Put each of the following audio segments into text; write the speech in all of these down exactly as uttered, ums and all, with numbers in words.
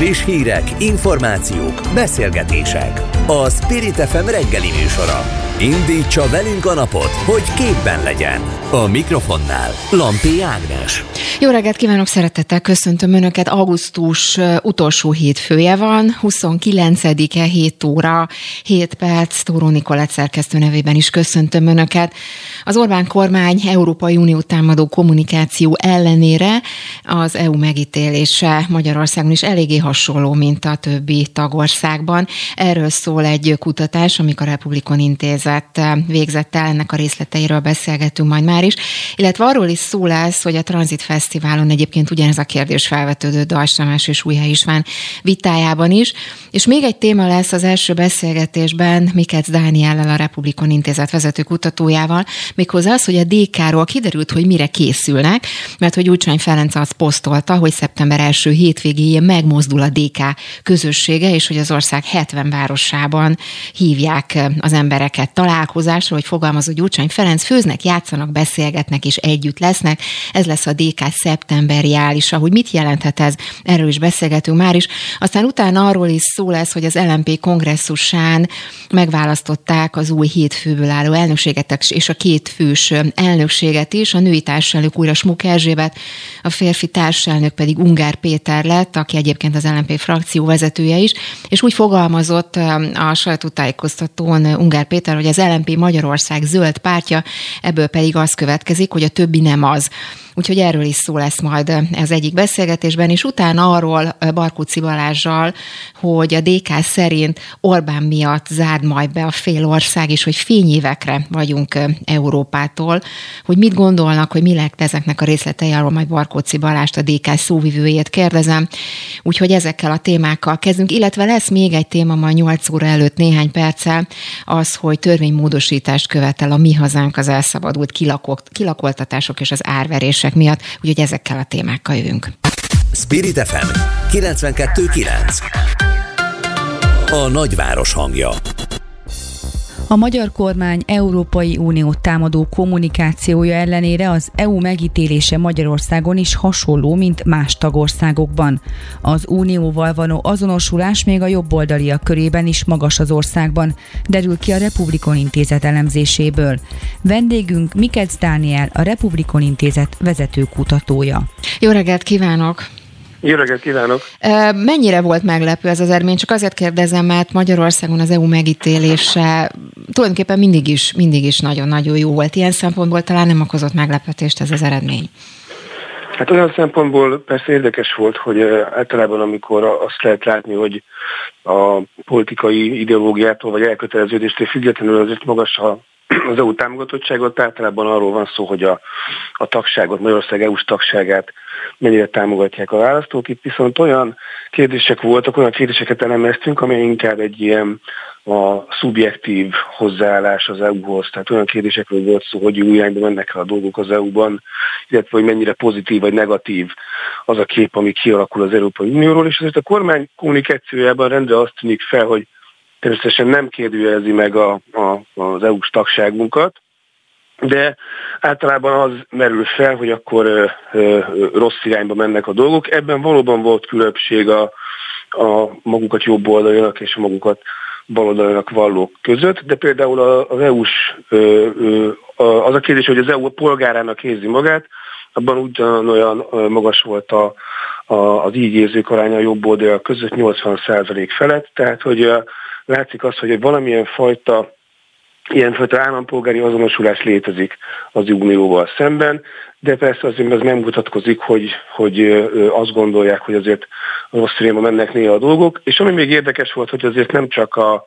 Friss hírek, információk, beszélgetések. A Spirit ef em reggeli műsora. Indítsa velünk a napot, hogy képben legyen. A mikrofonnál Lampi Ágnes. Jó reggelt kívánok, szeretettel köszöntöm Önöket. Augusztus utolsó hétfője van, huszonkilencedike, hét óra, hét perc. Tóró Nikolett szerkesztő nevében is köszöntöm Önöket. Az Orbán kormány Európai Unió támadó kommunikáció ellenére az é u megítélése Magyarországon is eléggé hasonló, mint a többi tagországban. Erről szól egy kutatás, amik a Republikon Intézet végzett el, ennek a részleteiről beszélgetünk majd már is, illetve arról is szó lesz, hogy a Tranzit fesztiválon egyébként ugyanez a kérdés felvetődött Deutsch Tamás és Újhelyi István vitájában is, és még egy téma lesz az első beszélgetésben Mikecz Dániellel, a Republikon Intézet vezető kutatójával, méghozzá az, hogy a dé ká-ról kiderült, hogy mire készülnek, mert hogy Gyurcsány Ferenc azt posztolta, hogy szeptember első hétvégéjén megmozdul a dé ká közössége, és hogy az ország hetven városában hívják az embereket találkozásra, hogy fogalmazó Gyurcsány Ferenc, főznek, játszanak, beszélgetnek és együtt lesznek. Ez lesz a dé ká szeptemberiálisa, hogy mit jelenthet ez, erről is beszélgetünk már is. Aztán utána arról is szó lesz, hogy az el em pé kongresszusán megválasztották az új hét főből álló elnökséget és a két fős elnökséget is. A női társelnök újra Schmuck Erzsébet, a férfi társelnök pedig Ungár Péter lett, aki egyébként az el em pé frakció vezetője is, és úgy fogalmazott a sajtótájékoztatón Ungár Péter, hogy az el em pé Magyarország zöld pártja, ebből pedig az következik, hogy a többi nem az. Úgyhogy erről is szó lesz majd az egyik beszélgetésben, és utána arról Barkóczi Balázsral, hogy a dé ká szerint Orbán miatt zárd majd be a fél ország, és hogy fényévekre vagyunk Európától, hogy mit gondolnak, hogy mi lett ezeknek a részletei, arról majd Barkóczi Balázst, a dé ká szóvivőjét kérdezem. Úgyhogy ezekkel a témákkal kezdünk, illetve lesz még egy téma ma nyolc óra előtt néhány perccel, az, hogy törvénymódosítást követel a Mi Hazánk az elszabadult kilakok, kilakoltatások és az árverések miatt, úgyhogy ezekkel a témákkal jövünk. Spirit ef em kilencvenkettő kilenc. A nagyváros hangja. A magyar kormány Európai Uniót támadó kommunikációja ellenére az é u megítélése Magyarországon is hasonló, mint más tagországokban. Az unióval való azonosulás még a jobboldaliak körében is magas az országban, derül ki a Republikon Intézet elemzéséből. Vendégünk Mikecz Dániel, a Republikon Intézet vezető kutatója. Jó reggelt kívánok! Jó reggelt kívánok! Mennyire volt meglepő ez az eredmény? Csak azért kérdezem, mert Magyarországon az é u megítélése tulajdonképpen mindig is, mindig is nagyon-nagyon jó volt. Ilyen szempontból talán nem okozott meglepetést ez az eredmény. Hát olyan szempontból persze érdekes volt, hogy általában amikor azt lehet látni, hogy a politikai ideológiától vagy elköteleződéstől függetlenül azért magas a az é u támogatottságot, általában arról van szó, hogy a, a tagságot, Magyarország é u-s tagságát mennyire támogatják a választók. Itt viszont olyan kérdések voltak, olyan kérdéseket elemeztünk, amely inkább egy ilyen a szubjektív hozzáállás az é u-hoz. Tehát olyan kérdésekről volt szó, hogy jó irányba mennek el a dolgok az é u-ban, illetve hogy mennyire pozitív vagy negatív az a kép, ami kialakul az Európai Unióról, és azért a kormány kommunikációjában rendre azt tűnik fel, hogy természetesen nem kérdőjelezi meg a, a, az é u-s tagságunkat, de általában az merül fel, hogy akkor ö, ö, rossz irányba mennek a dolgok. Ebben valóban volt különbség a, a magukat jobb oldaljának és a magukat bal oldaljának vallók között, de például az é u-s, ö, ö, az a kérdés, hogy az é u polgárának érzi magát, abban ugyanolyan magas volt a, a, az így érzők aránya a jobb oldalak között, nyolcvan százalék felett, tehát hogy látszik az, hogy valamilyen fajta, ilyenfajta állampolgári azonosulás létezik az unióval szemben, de persze azért ez nem mutatkozik, hogy, hogy azt gondolják, hogy azért rossz irányba mennek néha a dolgok. És ami még érdekes volt, hogy azért nem csak a,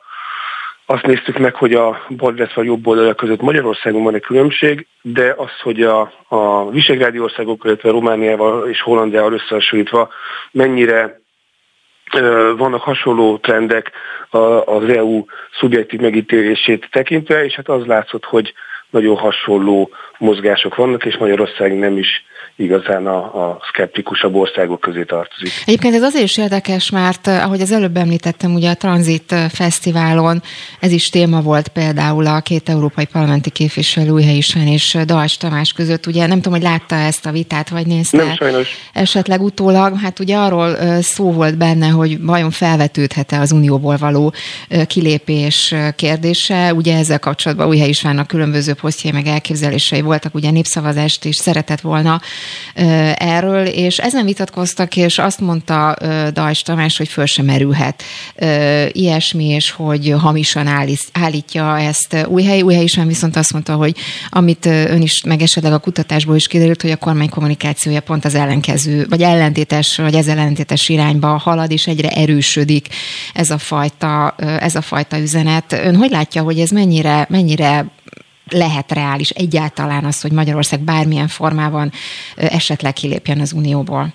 azt néztük meg, hogy a bal, illetve a jobb oldalak között Magyarországon van egy különbség, de az, hogy a, a visegrádi országok, illetve Romániával és Hollandiával összehasonlítva mennyire vannak hasonló trendek az é u szubjektív megítélését tekintve, és hát az látszott, hogy nagyon hasonló mozgások vannak, és Magyarország nem is igazán a, a szkeptikusabb országok közé tartozik. Egyébként ez azért is érdekes, mert ahogy az előbb említettem, ugye a Tranzit fesztiválon ez is téma volt például a két európai parlamenti képviselő, Újhelyi István és Deutsch Tamás között. Ugye nem tudom, hogy látta ezt a vitát, vagy nézte? Nem, sajnos. Esetleg utólag, hát ugye arról szó volt benne, hogy vajon felvetődhet-e az unióból való kilépés kérdése. Ugye ezzel kapcsolatban Újhelyi Istvánnak különböző posztjai meg elképzelései voltak, ugye népszavazást is szeretett volna erről, és ezen vitatkoztak, és azt mondta Deutsch Tamás, hogy föl sem merülhet ilyesmi, és hogy hamisan állítja ezt Újhelyi. Újhelyi István viszont azt mondta, hogy amit ön is, meg esetleg a kutatásból is kiderült, hogy a kormány kommunikációja pont az ellenkező, vagy ellentétes, vagy ez ellentétes irányba halad, és egyre erősödik ez a fajta, ez a fajta üzenet. Ön hogy látja, hogy ez mennyire, mennyire lehet reális egyáltalán az, hogy Magyarország bármilyen formában esetleg kilépjen az unióból?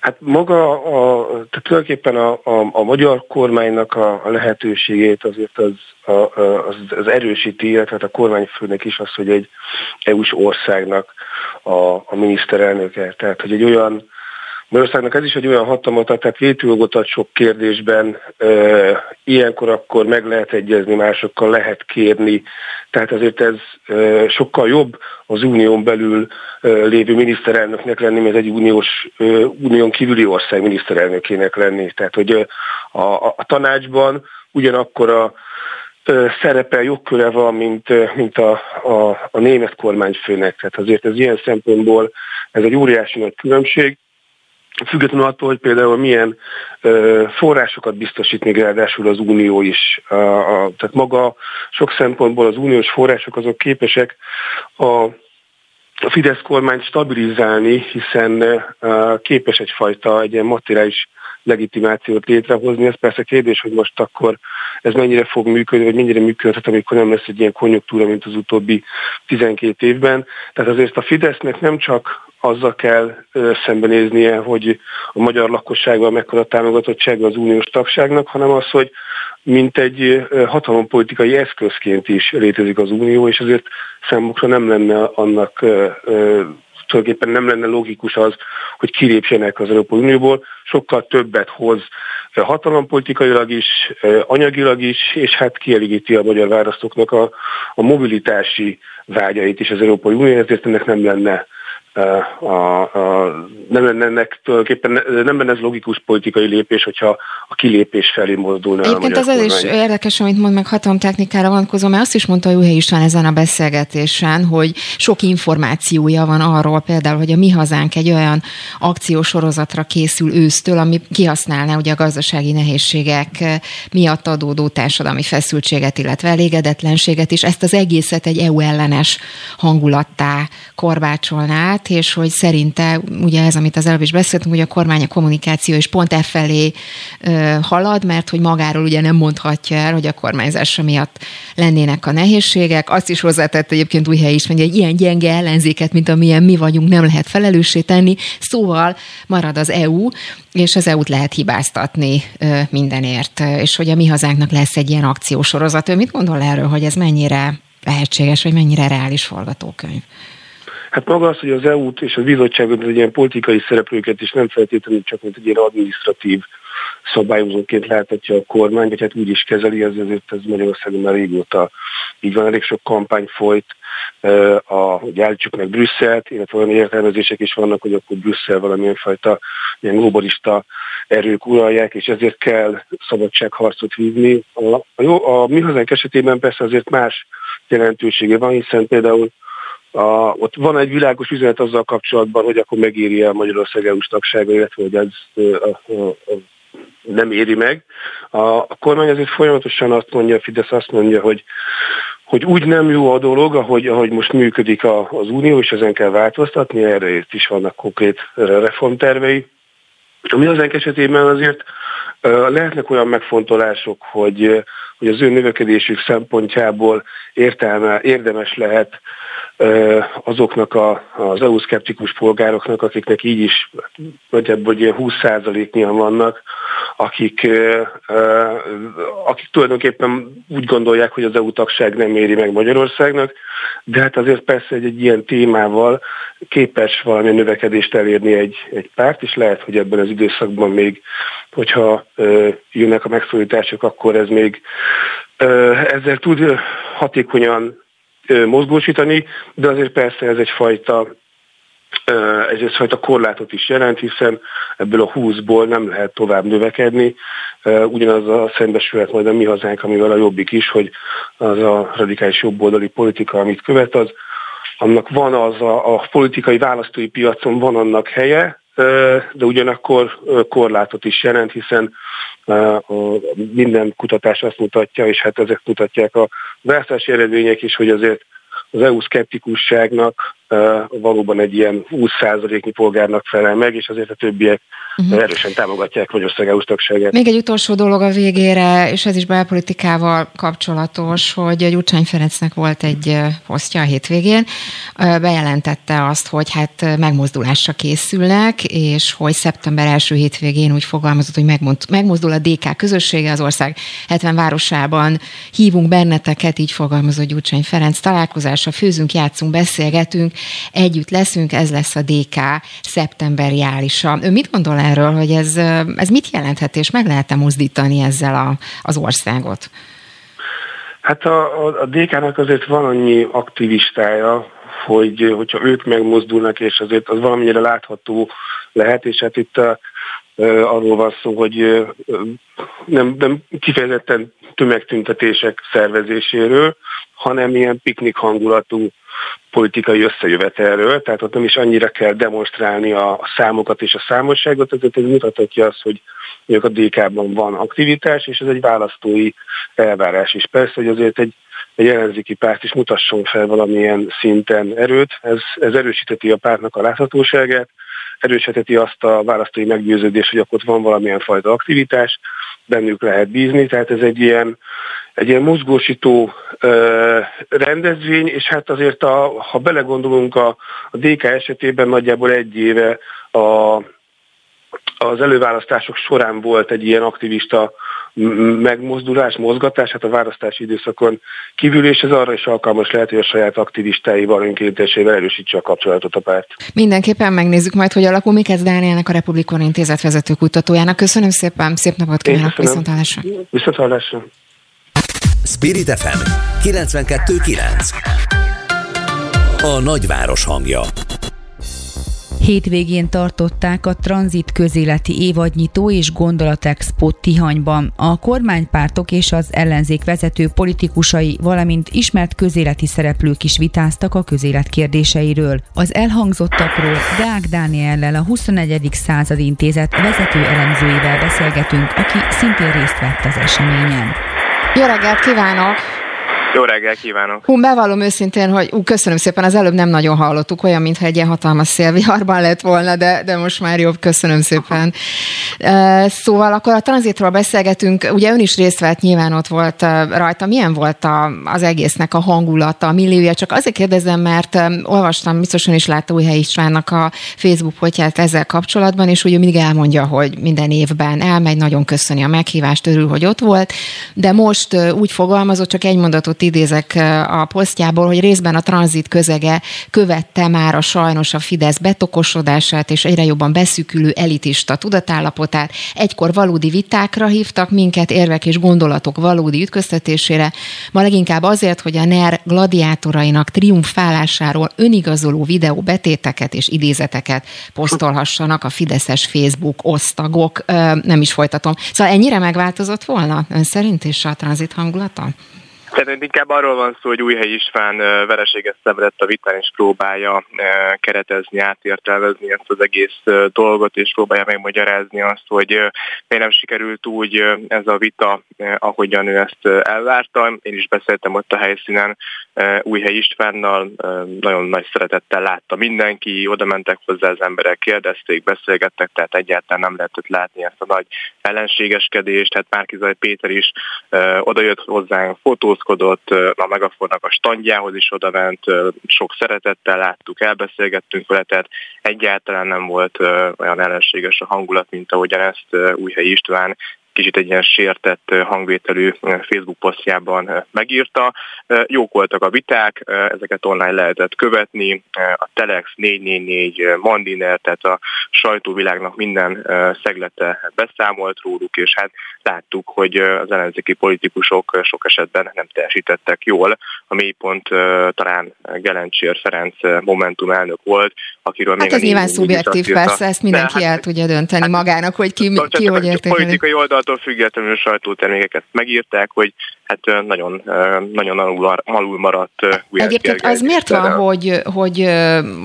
Hát maga a, tehát tulajdonképpen a, a, a magyar kormánynak a, a lehetőségét azért az, a, az, az erősíti, illetve a kormányfőnek is az, hogy egy é u-s országnak a, a miniszterelnöke. Tehát, hogy egy olyan, Magyarországnak ez is egy olyan hatalmat ad, tehát vétőjogot ad sok kérdésben, e, ilyenkor akkor meg lehet egyezni, másokkal lehet kérni. Tehát azért ez e, sokkal jobb az unión belül e, lévő miniszterelnöknek lenni, mint egy uniós, e, unión kívüli ország miniszterelnökének lenni. Tehát, hogy a, a, a tanácsban ugyanakkor a szerepe, jogköre van, mint, mint a, a, a német kormányfőnek. Tehát azért ez ilyen szempontból ez egy óriási nagy különbség, függetlenül attól, hogy például milyen ö, forrásokat biztosít még ráadásul az Unió is. A, a, tehát maga sok szempontból az uniós források azok képesek a a Fidesz kormányt stabilizálni, hiszen uh, képes egyfajta egy ilyen materiális legitimációt létrehozni. Ez persze kérdés, hogy most akkor ez mennyire fog működni, vagy mennyire működhet, amikor nem lesz egy ilyen konjunktúra, mint az utóbbi tizenkét évben. Tehát azért a Fidesznek nem csak azzal kell uh, szembenéznie, hogy a magyar lakossággal mekkora támogatottsága az uniós tagságnak, hanem az, hogy mint egy hatalompolitikai eszközként is létezik az unió, és ezért számukra nem lenne annak, tulajdonképpen nem lenne logikus az, hogy kilépjenek az Európai Unióból, sokkal többet hoz hatalompolitikailag is, anyagilag is, és hát kielégíti a magyar választóknak a, a mobilitási vágyait is az Európai Unió, ezért ennek nem lenne A, a, nem, lennek, nem lenne ez logikus politikai lépés, hogyha a kilépés felé mozdulna a magyar kormány. Egyébként az is érdekes, amit mond meg hatalomtechnikára vonatkozom, mert azt is mondta Újhelyi István ezen a beszélgetésen, hogy sok információja van arról például, hogy a Mi Hazánk egy olyan akciósorozatra készül ősztől, ami kihasználná ugye a gazdasági nehézségek miatt adódó társadalmi feszültséget, illetve elégedetlenséget, és ezt az egészet egy é u ellenes hangulattá korbácsolná, és hogy szerinte, ugye ez, amit az előbb is beszéltünk, hogy a kormány a kommunikáció is pont e felé ö, halad, mert hogy magáról ugye nem mondhatja el, hogy a kormányzása miatt lennének a nehézségek. Azt is hozzátett egyébként Újhelyi István, hogy egy ilyen gyenge ellenzéket, mint amilyen mi vagyunk, nem lehet felelőssé tenni. Szóval marad az é u, és az é u-t lehet hibáztatni ö, mindenért, és hogy a Mi Hazánknak lesz egy ilyen akciósorozat. Ő mit gondol erről, hogy ez mennyire lehetséges, vagy mennyire reális forgatókönyv? Hát maga az, hogy az é u-t és a bizottságot, az ilyen politikai szereplőket is nem feltétlenül csak mint egy ilyen adminisztratív szabályozóként láthatja a kormány, vagy hát úgy is kezeli, azért ez Magyarországon már régóta így van, elég sok kampány folyt, a, hogy állítsuk meg Brüsszelt, illetve olyan értelmezések is vannak, hogy akkor Brüsszel valamilyen fajta ilyen globalista erők uralják, és ezért kell szabadságharcot vívni. A, a, a Mi Hazánk esetében persze azért más jelentősége van, hiszen például A, ott van egy világos üzenet azzal kapcsolatban, hogy akkor megéri a Magyarország é u-s tagsága, illetve hogy ez a, a, a, nem éri meg. A, a kormány azért folyamatosan azt mondja, a Fidesz azt mondja, hogy, hogy úgy nem jó a dolog, ahogy, ahogy most működik a, az unió, és ezen kell változtatni, erre is vannak konkrét reformtervei. A Mi Hazánk esetében azért lehetnek olyan megfontolások, hogy, hogy az ő növekedésük szempontjából értelme, érdemes lehet azoknak a, az é u-szkeptikus polgároknak, akiknek így is nagyjából ilyen húsz százaléknyian vannak, akik, akik tulajdonképpen úgy gondolják, hogy az é u-tagság nem éri meg Magyarországnak, de hát azért persze egy, egy ilyen témával képes valamilyen növekedést elérni egy, egy párt, és lehet, hogy ebben az időszakban még, hogyha jönnek a megszólítások, akkor ez még ezzel tud hatékonyan mozgósítani, de azért persze ez egyfajta Ez egyfajta korlátot is jelent, hiszen ebből a húszból nem lehet tovább növekedni. Ugyanazzal szembesülhet majd a Mi Hazánk, amivel a Jobbik is, hogy az a radikális jobboldali politika, amit követ, az, annak van az a, a politikai választói piacon van annak helye, de ugyanakkor korlátot is jelent, hiszen minden kutatás azt mutatja, és hát ezek mutatják a választási eredmények is, hogy azért az é u-szkeptikusságnak valóban egy ilyen húsz százaléknyi polgárnak felel meg, és azért a többiek uh-huh. erősen támogatják Magyarország é u-s tagságát. Még egy utolsó dolog a végére, és ez is belpolitikával kapcsolatos, hogy Gyurcsány Ferencnek volt egy posztja a hétvégén, bejelentette azt, hogy hát megmozdulásra készülnek, és hogy szeptember első hétvégén úgy fogalmazott, hogy megmond, megmozdul a dé ká közössége az ország hetven városában, hívunk benneteket, így fogalmazott Gyurcsány Ferenc, találkozásra főzünk, játszunk, beszélgetünk, együtt leszünk, ez lesz a dé ká szeptemberiálisa. Ön mit gondol erről, hogy ez, ez mit jelenthet, és meg lehet-e mozdítani ezzel a, az országot? Hát a, a, a dé ká-nak azért van annyi aktivistája, hogy, hogyha ők megmozdulnak, és azért az valamennyire látható lehet, és hát itt a, a, arról van szó, hogy nem, nem kifejezetten tömegtüntetések szervezéséről, hanem ilyen piknik hangulatú politikai összejövetelről, tehát ott nem is annyira kell demonstrálni a számokat és a számosságot, ezért ez mutatja azt, hogy a dé ká-ban van aktivitás, és ez egy választói elvárás is. Persze, hogy azért egy, egy ellenzéki párt is mutasson fel valamilyen szinten erőt, ez, ez erősíteti a pártnak a láthatóságát, erősíteti azt a választói meggyőződést, hogy akkor van valamilyen fajta aktivitás, bennük lehet bízni, tehát ez egy ilyen, egy ilyen mozgósító ö, rendezvény, és hát azért, a, ha belegondolunk a, a dé ká esetében nagyjából egy éve a, az előválasztások során volt egy ilyen aktivista megmozdulás, mozgatás, hát a választási időszakon kívül, és ez arra is alkalmas lehet, hogy a saját aktivistáival, önkéntesével erősítse a kapcsolatot a párt. Mindenképpen megnézzük majd, hogy alakul. Mikecz Dánielnek, a Republikon Intézet vezető kutatójának. Köszönöm szépen, szép napot kívánok, viszonthallásra. Viszonthallásra. Spirit ef em kilencvenkettő kilenc. A nagyváros hangja. Hétvégén tartották a Tranzit közéleti évadnyitó és gondolatexpót Tihanyban. A kormánypártok és az ellenzék vezető politikusai, valamint ismert közéleti szereplők is vitáztak a közélet kérdéseiről. Az elhangzottakról Deák Dániellel, a huszonegyedik. Század Intézet vezető elemzőjével beszélgetünk, aki szintén részt vett az eseményen. Jó reggelt kívánok! Jó reggel kívánok! Hú, bevallom őszintén, hogy ú, köszönöm szépen, az előbb nem nagyon hallottuk, olyan, mintha egy ilyen hatalmas szélviharban lett volna, de, de most már jobb, köszönöm szépen. Uh, szóval akkor a Tranzitról beszélgetünk, ugye ön is részt vett, nyilván ott volt uh, rajta, milyen volt a, az egésznek a hangulata, a milliója, csak azért kérdezem, mert um, olvastam, biztosan is látta Újhelyi Istvánnak a Facebook posztját ezzel kapcsolatban, és ugye mindig elmondja, hogy minden évben elmegy, nagyon köszöni a meghívást, örül, hogy ott volt, de most uh, úgy fogalmazott, csak egy mondatot idézek a posztjából, hogy részben a tranzit közege követte már a sajnos a Fidesz betokosodását és egyre jobban beszűkülő elitista tudatállapotát. Egykor valódi vitákra hívtak minket, érvek és gondolatok valódi ütköztetésére, ma leginkább azért, hogy a NER gladiátorainak triumfálásáról önigazoló videó betéteket és idézeteket posztolhassanak a fideszes Facebook osztagok. Nem is folytatom. Szóval ennyire megváltozott volna ön szerint és a tranzit hangulata? Tehát inkább arról van szó, hogy Újhelyi István vereséget szenvedett a vitán, és próbálja keretezni, átértelmezni ezt az egész dolgot, és próbálja megmagyarázni azt, hogy miért nem sikerült úgy ez a vita, ahogyan ő ezt elvárta. Én is beszéltem ott a helyszínen Újhelyi Istvánnal, nagyon nagy szeretettel látta mindenki, oda mentek hozzá az emberek, kérdezték, beszélgettek, tehát egyáltalán nem lehetett látni ezt a nagy ellenségeskedést, tehát Márki Zaj Péter is oda jött hozzánk, fotóz tartózkodott, a Megafonnak a standjához is odament, sok szeretettel láttuk, elbeszélgettünk vele, tehát egyáltalán nem volt olyan ellenséges a hangulat, mint ahogyan ezt Újhelyi István kicsit egy ilyen sértett hangvételű Facebook posztjában megírta. Jók voltak a viták, ezeket online lehetett követni, a Telex, négy négy négy, Mandiner, tehát a sajtóvilágnak minden szeglete beszámolt róluk, és hát láttuk, hogy az ellenzéki politikusok sok esetben nem teljesítettek jól. A mélypont talán Gelencsér Ferenc Momentum elnök volt, akiről hát még... Hát ez nyilván szubjektív, persze, ezt mindenki el hát, tudja dönteni hát, magának, hogy ki, hát, ki hogy értékeli. Politikai oldal attól függetlenül sajtótermékeket megírták, hogy hát nagyon, nagyon alul, alul maradt. Egyébként az miért van, hogy, hogy,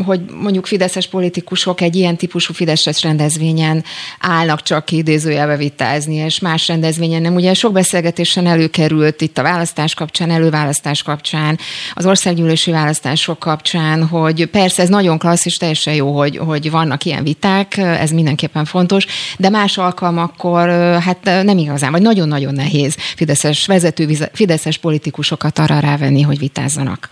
hogy mondjuk fideszes politikusok egy ilyen típusú fideszes rendezvényen állnak csak idézőjelbe vitázni, és más rendezvényen nem? Ugye sok beszélgetésen előkerült itt a választás kapcsán, előválasztás kapcsán, az országgyűlési választások kapcsán, hogy persze ez nagyon klassz, és teljesen jó, hogy, hogy vannak ilyen viták, ez mindenképpen fontos, de más alkalmakkor hát nem igazán, vagy nagyon-nagyon nehéz fideszes vezető fideszes politikusokat arra rávenni, hogy vitázzanak.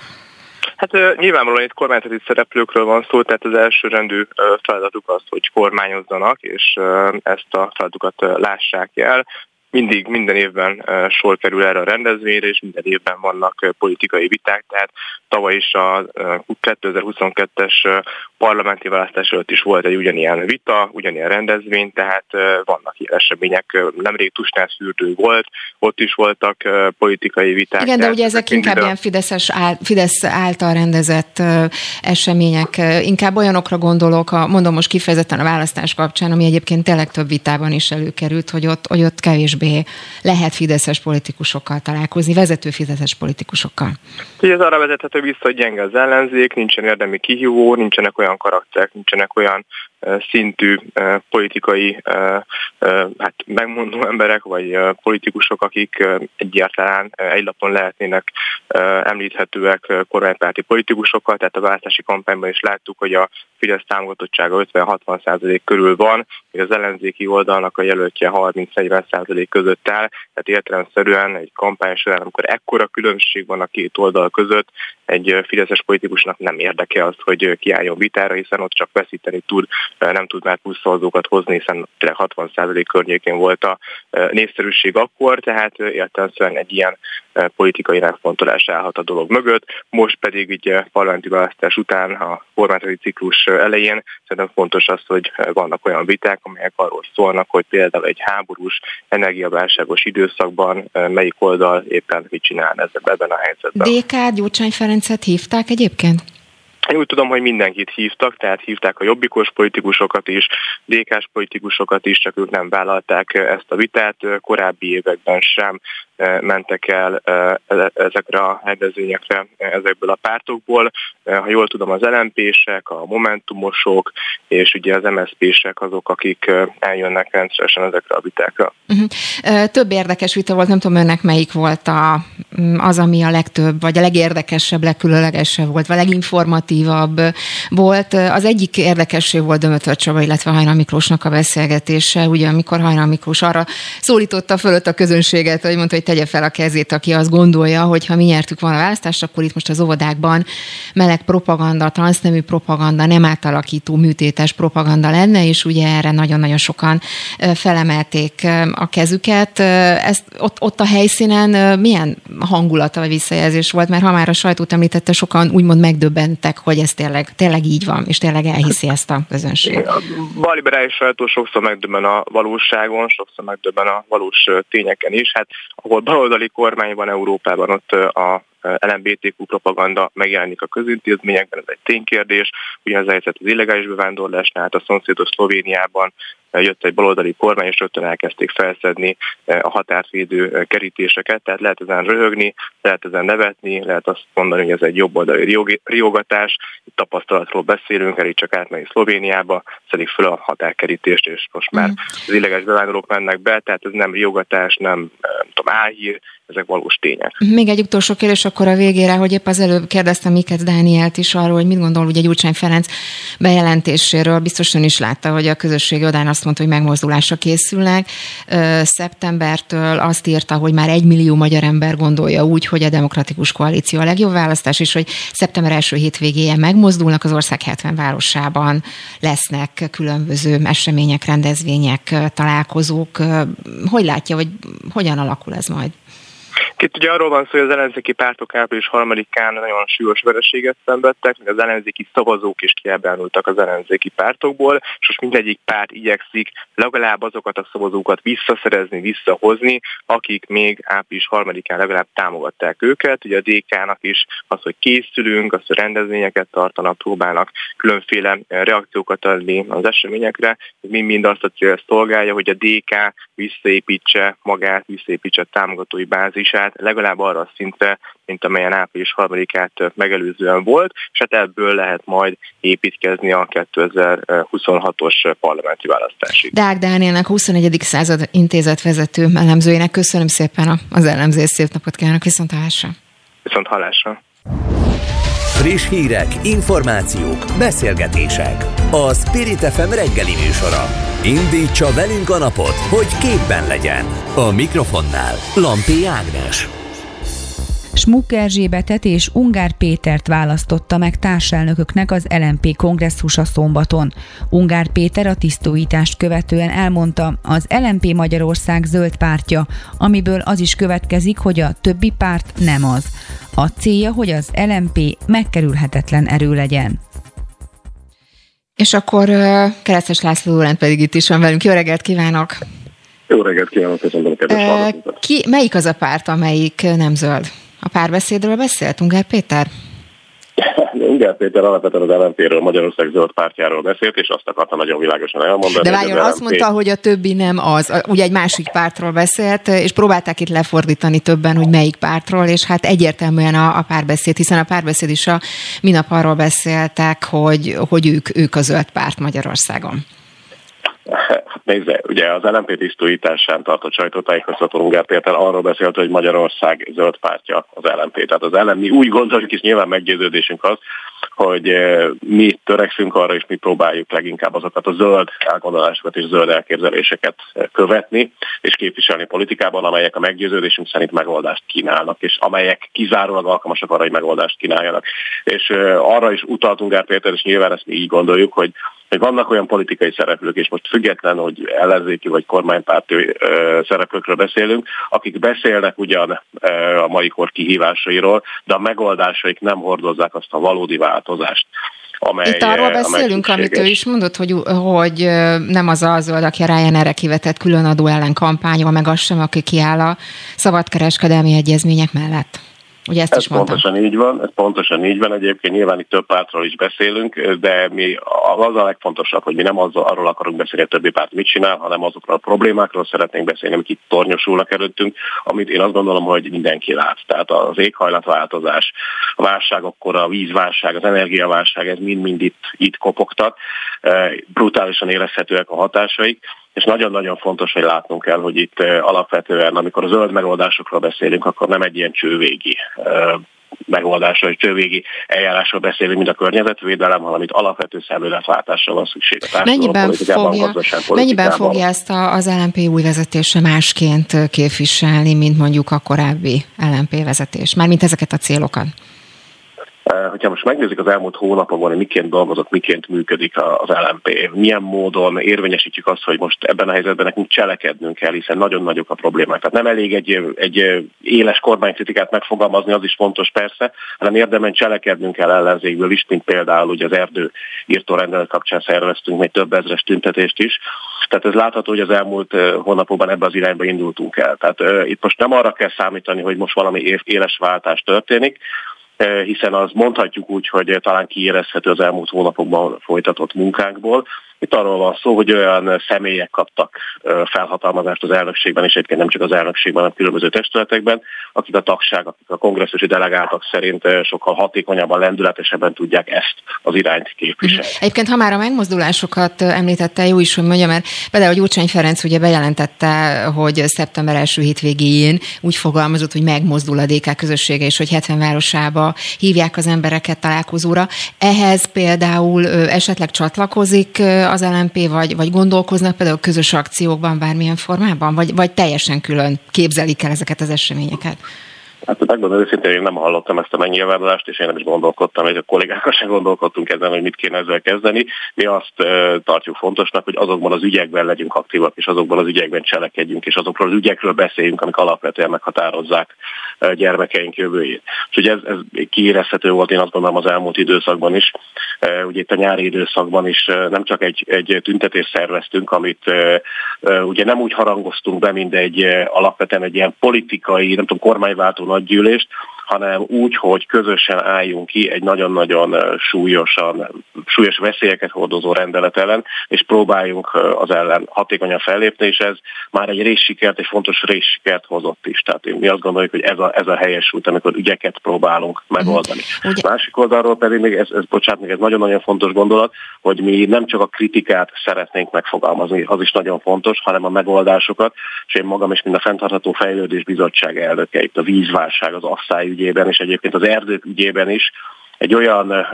Hát nyilvánvalóan itt kormányzati szereplőkről van szó, tehát az elsőrendű feladatuk az, hogy kormányozzanak, és ezt a feladatukat lássák el. Mindig, minden évben sor kerül erre a rendezvényre, és minden évben vannak politikai viták, tehát tavaly is a kétezer-huszonkettes parlamenti választás előtt is volt egy ugyanilyen vita, ugyanilyen rendezvény, tehát vannak ilyen események, nemrég Tusnád-fürdő volt, ott is voltak politikai viták. Igen, de ugye ezek inkább a... ilyen Fideszes áll, Fidesz által rendezett események, inkább olyanokra gondolok, a, mondom most kifejezetten a választás kapcsán, ami egyébként tényleg több vitában is előkerült, hogy ott, hogy ott kevésbé lehet fideszes politikusokkal találkozni, vezető fideszes politikusokkal. Ez arra vezethető vissza, hogy gyenge az ellenzék, nincsen érdemi kihívó, nincsenek olyan karakterek, nincsenek olyan szintű politikai hát megmondó emberek, vagy politikusok, akik egyáltalán egy lapon lehetnének említhetőek kormánypárti politikusokkal, tehát a választási kampányban is láttuk, hogy a Fidesz támogatottsága ötven-hatvan százalék körül van, és az ellenzéki oldalnak a jelöltje harminc-negyven százalék között áll, tehát értelemszerűen egy kampány során, amikor ekkora különbség van a két oldal között, egy fideszes politikusnak nem érdeke az, hogy kiálljon vitára, hiszen ott csak veszíteni tud, nem tud már plusz szavazókat hozni, hiszen hatvan százalék környékén volt a népszerűség akkor, tehát értelemszerűen egy ilyen politikai megfontolás állhat a dolog mögött. Most pedig így parlamenti választás után, a kormányzati ciklus elején szerintem fontos az, hogy vannak olyan viták, amelyek arról szólnak, hogy például egy háborús, energiaválságos időszakban melyik oldal éppen mit csinál ezzel, ebben a helyzetben. dé ká Gyurcsány Ferencet hívták egyébként? Én úgy tudom, hogy mindenkit hívtak, tehát hívták a jobbikos politikusokat is, dé ká-s politikusokat is, csak ők nem vállalták ezt a vitát, korábbi években sem mentek el ezekre a rendezvényekre ezekből a pártokból. Ha jól tudom, az el em pé-sek, a Momentumosok, és ugye az em es zé pé-sek azok, akik eljönnek rendszeresen ezekre a vitákra. Uh-huh. Több érdekes vita volt, nem tudom önnek melyik volt a, az, ami a legtöbb, vagy a legérdekesebb, legkülönlegesebb volt, vagy leginformatívabb volt. Az egyik érdekesség volt Dömötör Csaba, illetve Hajnal Miklósnak a beszélgetése, ugye amikor Hajnal Miklós arra szólította fölött a közönséget, hogy mondta, hogy tegye fel a kezét, aki azt gondolja, hogy ha mi nyertük volna a választást, akkor itt most az óvodákban meleg propaganda, transznemű propaganda, nem átalakító műtétes propaganda lenne, és ugye erre nagyon-nagyon sokan felemelték a kezüket. Ezt ott, ott a helyszínen milyen hangulata vagy visszajelzés volt? Mert ha már a sajtót említette, sokan úgymond megdöbbentek, hogy ez tényleg, tényleg így van, és tényleg elhiszi ezt a közönség. A balliberális sajtó sokszor megdöbben a valóságon, sokszor megdöbben a valós tényeken is. Hát ahol baloldali kormány van Európában, ott a el em bé té kú propaganda megjelenik a közintézményekben, ez egy ténykérdés, ugyanaz a helyzet az illegális bevándorlásnál, hát a szomszédos Szlovéniában jött egy baloldali kormány, és rögtön elkezdték felszedni a határvédő kerítéseket, tehát lehet ezen röhögni, lehet ezen nevetni, lehet azt mondani, hogy ez egy jobboldali riogatás, itt tapasztalatról beszélünk, elég csak átmegy Szlovéniába, szedik föl a határkerítést, és most már az illegális bevándorlók mennek be, tehát ez nem riogatás, nem, nem tudom, álhír, ezek valós tények. Még egy utolsó kérdés, akkor a végére, hogy épp az előbb kérdeztem Mikecz Dánielt is arról, hogy mit gondol ugye Gyurcsány Ferenc bejelentéséről. Biztos ön is látta, hogy a közösségi oldalán azt mondta, hogy megmozdulásra készülnek. Szeptembertől azt írta, hogy már egy millió magyar ember gondolja úgy, hogy a Demokratikus Koalíció a legjobb választás, és hogy szeptember első hétvégéje megmozdulnak, az ország hetven városában lesznek különböző események, rendezvények, találkozók. Hogy látja, vagy hogyan alakul ez majd? Itt ugye arról van szó, hogy az ellenzéki pártok április harmadikán nagyon súlyos vereséget szenvedtek, mert az ellenzéki szavazók is kiábránultak az ellenzéki pártokból, és most mindegyik párt igyekszik legalább azokat a szavazókat visszaszerezni, visszahozni, akik még április harmadikán legalább támogatták őket. Ugye a dé ká-nak is az, hogy készülünk, az, hogy rendezvényeket tartanak, próbálnak különféle reakciókat adni az eseményekre, mind-mind azt a cél szolgálja, hogy a dé ká visszaépítse magát, visszaépítse a támogatói bázisát, legalább arra a szintre, mint amelyen április harmadikát megelőzően volt, és hát ebből lehet majd építkezni a kétezer-huszonhatos parlamenti választásig. Deák Dánielnek, huszonegyedik század intézet vezető elemzőjének köszönöm szépen az elemzést, szép napot kívánok, viszont hallásra! Viszont hallásra! Friss hírek, információk, beszélgetések. A Spirit ef em reggeli műsora. Indítsa velünk a napot, hogy képben legyen. A mikrofonnál Lampi Ágnes. Schmuck Erzsébetet és Ungár Pétert választotta meg társelnököknek az el em pé kongresszusa szombaton. Ungár Péter a tisztújítást követően elmondta, az el em pé Magyarország zöld pártja, amiből az is következik, hogy a többi párt nem az. A célja, hogy az el em pé megkerülhetetlen erő legyen. És akkor Keresztes László Lóránt pedig itt is van velünk. Jó reggelt kívánok! Jó reggelt kívánok! Köszönöm, kedves hallgatókat! Ki, melyik az a párt, amelyik nem zöld? A párbeszédről beszélt Ungár Péter? Ungár Péter alapvetően az el em pé-ről, Magyarország zöld pártjáról beszélt, és azt akarta nagyon világosan elmondani. De várjon, azt el em pé... mondta, hogy a többi nem az. Ugye egy másik pártról beszélt, és próbálták itt lefordítani többen, hogy melyik pártról, és hát egyértelműen a, a párbeszéd, hiszen a párbeszéd is a minap arról beszéltek, hogy, hogy ők, ők a zöld párt Magyarországon. Nézze, ugye az el em pé tisztújításán tartott sajtótájékoztatón Ungár Péter arról beszélt, hogy Magyarország zöld pártja az el em pé. Tehát az el em pé, mi úgy gondoljuk, és nyilván meggyőződésünk az, hogy mi törekszünk arra, és mi próbáljuk leginkább azokat a zöld elgondolásokat és zöld elképzeléseket követni, és képviselni politikában, amelyek a meggyőződésünk szerint megoldást kínálnak, és amelyek kizárólag alkalmasak arra, hogy megoldást kínáljanak. És arra is utalt Ungár Péter, és nyilván ezt mi így gondoljuk, hogy hogy vannak olyan politikai szereplők, és most független, hogy ellenzéki vagy kormánypárti szereplőkről beszélünk, akik beszélnek ugyan a mai kor kihívásairól, de a megoldásaik nem hordozzák azt a valódi változást. Amely, Itt arról beszélünk, amit ő is mondott, hogy, hogy nem az a zöld, aki a Ryanair-re kivetett különadó ellen kampányol, meg az sem, aki kiáll a szabadkereskedelmi egyezmények mellett. Ugye ezt ez is pontosan így van, ez pontosan így van. Egyébként nyilván itt több pártról is beszélünk, de mi az a legfontosabb, hogy mi nem azzal, arról akarunk beszélni, hogy a többi párt mit csinál, hanem azokról a problémákról szeretnénk beszélni, amik itt tornyosulnak előttünk, amit én azt gondolom, hogy mindenki lát. Tehát az éghajlatváltozás, a válságok kora, a vízválság, az energiaválság, ez mind-mind itt, itt kopogtat, brutálisan érezhetőek a hatásaik. És nagyon-nagyon fontos, hogy látnunk kell, hogy itt alapvetően, amikor a zöld megoldásokról beszélünk, akkor nem egy ilyen csővégi megoldásról, egy csővégi eljárásról beszélünk, mint a környezetvédelem, hanem itt alapvető szemléletváltásra van szükség. Mennyiben fogja, mennyiben fogja ezt az el em pé új vezetése másként képviselni, mint mondjuk a korábbi el em pé vezetés? Mármint ezeket a célokat? Hogyha most megnézzük az elmúlt hónapokban, hogy miként dolgozott, miként működik az el em pé, milyen módon érvényesítjük azt, hogy most ebben a helyzetben nekünk cselekednünk kell, hiszen nagyon nagyok a problémák. Tehát nem elég egy, egy éles kormánykritikát megfogalmazni, az is fontos persze, hanem érdemben cselekednünk kell ellenzékből is, mint például ugye az erdőirtó rendelet kapcsán szerveztünk még több ezres tüntetést is. Tehát ez látható, hogy az elmúlt hónapokban ebbe az irányba indultunk el. Tehát itt most nem arra kell számítani, hogy most valami éles váltás történik, hiszen azt mondhatjuk úgy, hogy talán kiérezhető az elmúlt hónapokban folytatott munkánkból, Itt arról van szó, hogy olyan személyek kaptak felhatalmazást az elnökségben, és egyébként nem csak az elnökségben, hanem különböző testületekben, akik a tagság, akik a kongresszusi delegáltak szerint sokkal hatékonyabban, lendületesebben tudják ezt az irányt képviselni. Egyébként, ha már a megmozdulásokat említette, jó is, hogy mondjam, mert például Gyurcsány Ferenc ugye bejelentette, hogy szeptember első hétvégén úgy fogalmazott, hogy megmozdul a dé ká közössége, és hogy hetven városába hívják az embereket találkozóra. Ehhez például esetleg csatlakozik az el em pé, vagy, vagy gondolkoznak például közös akciókban bármilyen formában, vagy, vagy teljesen külön képzelik el ezeket az eseményeket? Hát megmondom őszintén, én nem hallottam ezt a megnyilvánulást, és én nem is gondolkodtam, hogy a kollégákkal sem gondolkodtunk ezen, hogy mit kéne ezzel kezdeni. Mi azt e, tartjuk fontosnak, hogy azokban az ügyekben legyünk aktívak, és azokban az ügyekben cselekedjünk, és azokról az ügyekről beszéljünk, amik alapvetően meghatározzák e, gyermekeink jövőjét. És ugye ez, ez kiérezhető volt, én azt gondolom, az elmúlt időszakban is. E, ugye itt a nyári időszakban is e, nem csak egy, egy tüntetést szerveztünk, amit e, e, ugye nem úgy harangoztunk be, mint egy e, alapvetően egy ilyen politikai, nem tudom, kormányváltó nagygyűlést, hanem úgy, hogy közösen álljunk ki egy nagyon-nagyon súlyosan, súlyos veszélyeket hordozó rendelet ellen, és próbáljunk az ellen hatékonyan fellépni, és ez már egy részsikert, egy fontos részsikert hozott is. Tehát mi azt gondoljuk, hogy ez a, ez a helyes út, amikor ügyeket próbálunk megoldani. Ugye. Másik oldalról pedig, még ez, ez, bocsánat, még ez nagyon-nagyon fontos gondolat, hogy mi nem csak a kritikát szeretnénk megfogalmazni, az is nagyon fontos, hanem a megoldásokat, és én magam is, mint a Fenntartható Fejlődés Bizottság elnöke, itt a vízválság, az asszály ügyében, és egyébként az erdők ügyében is egy olyan uh,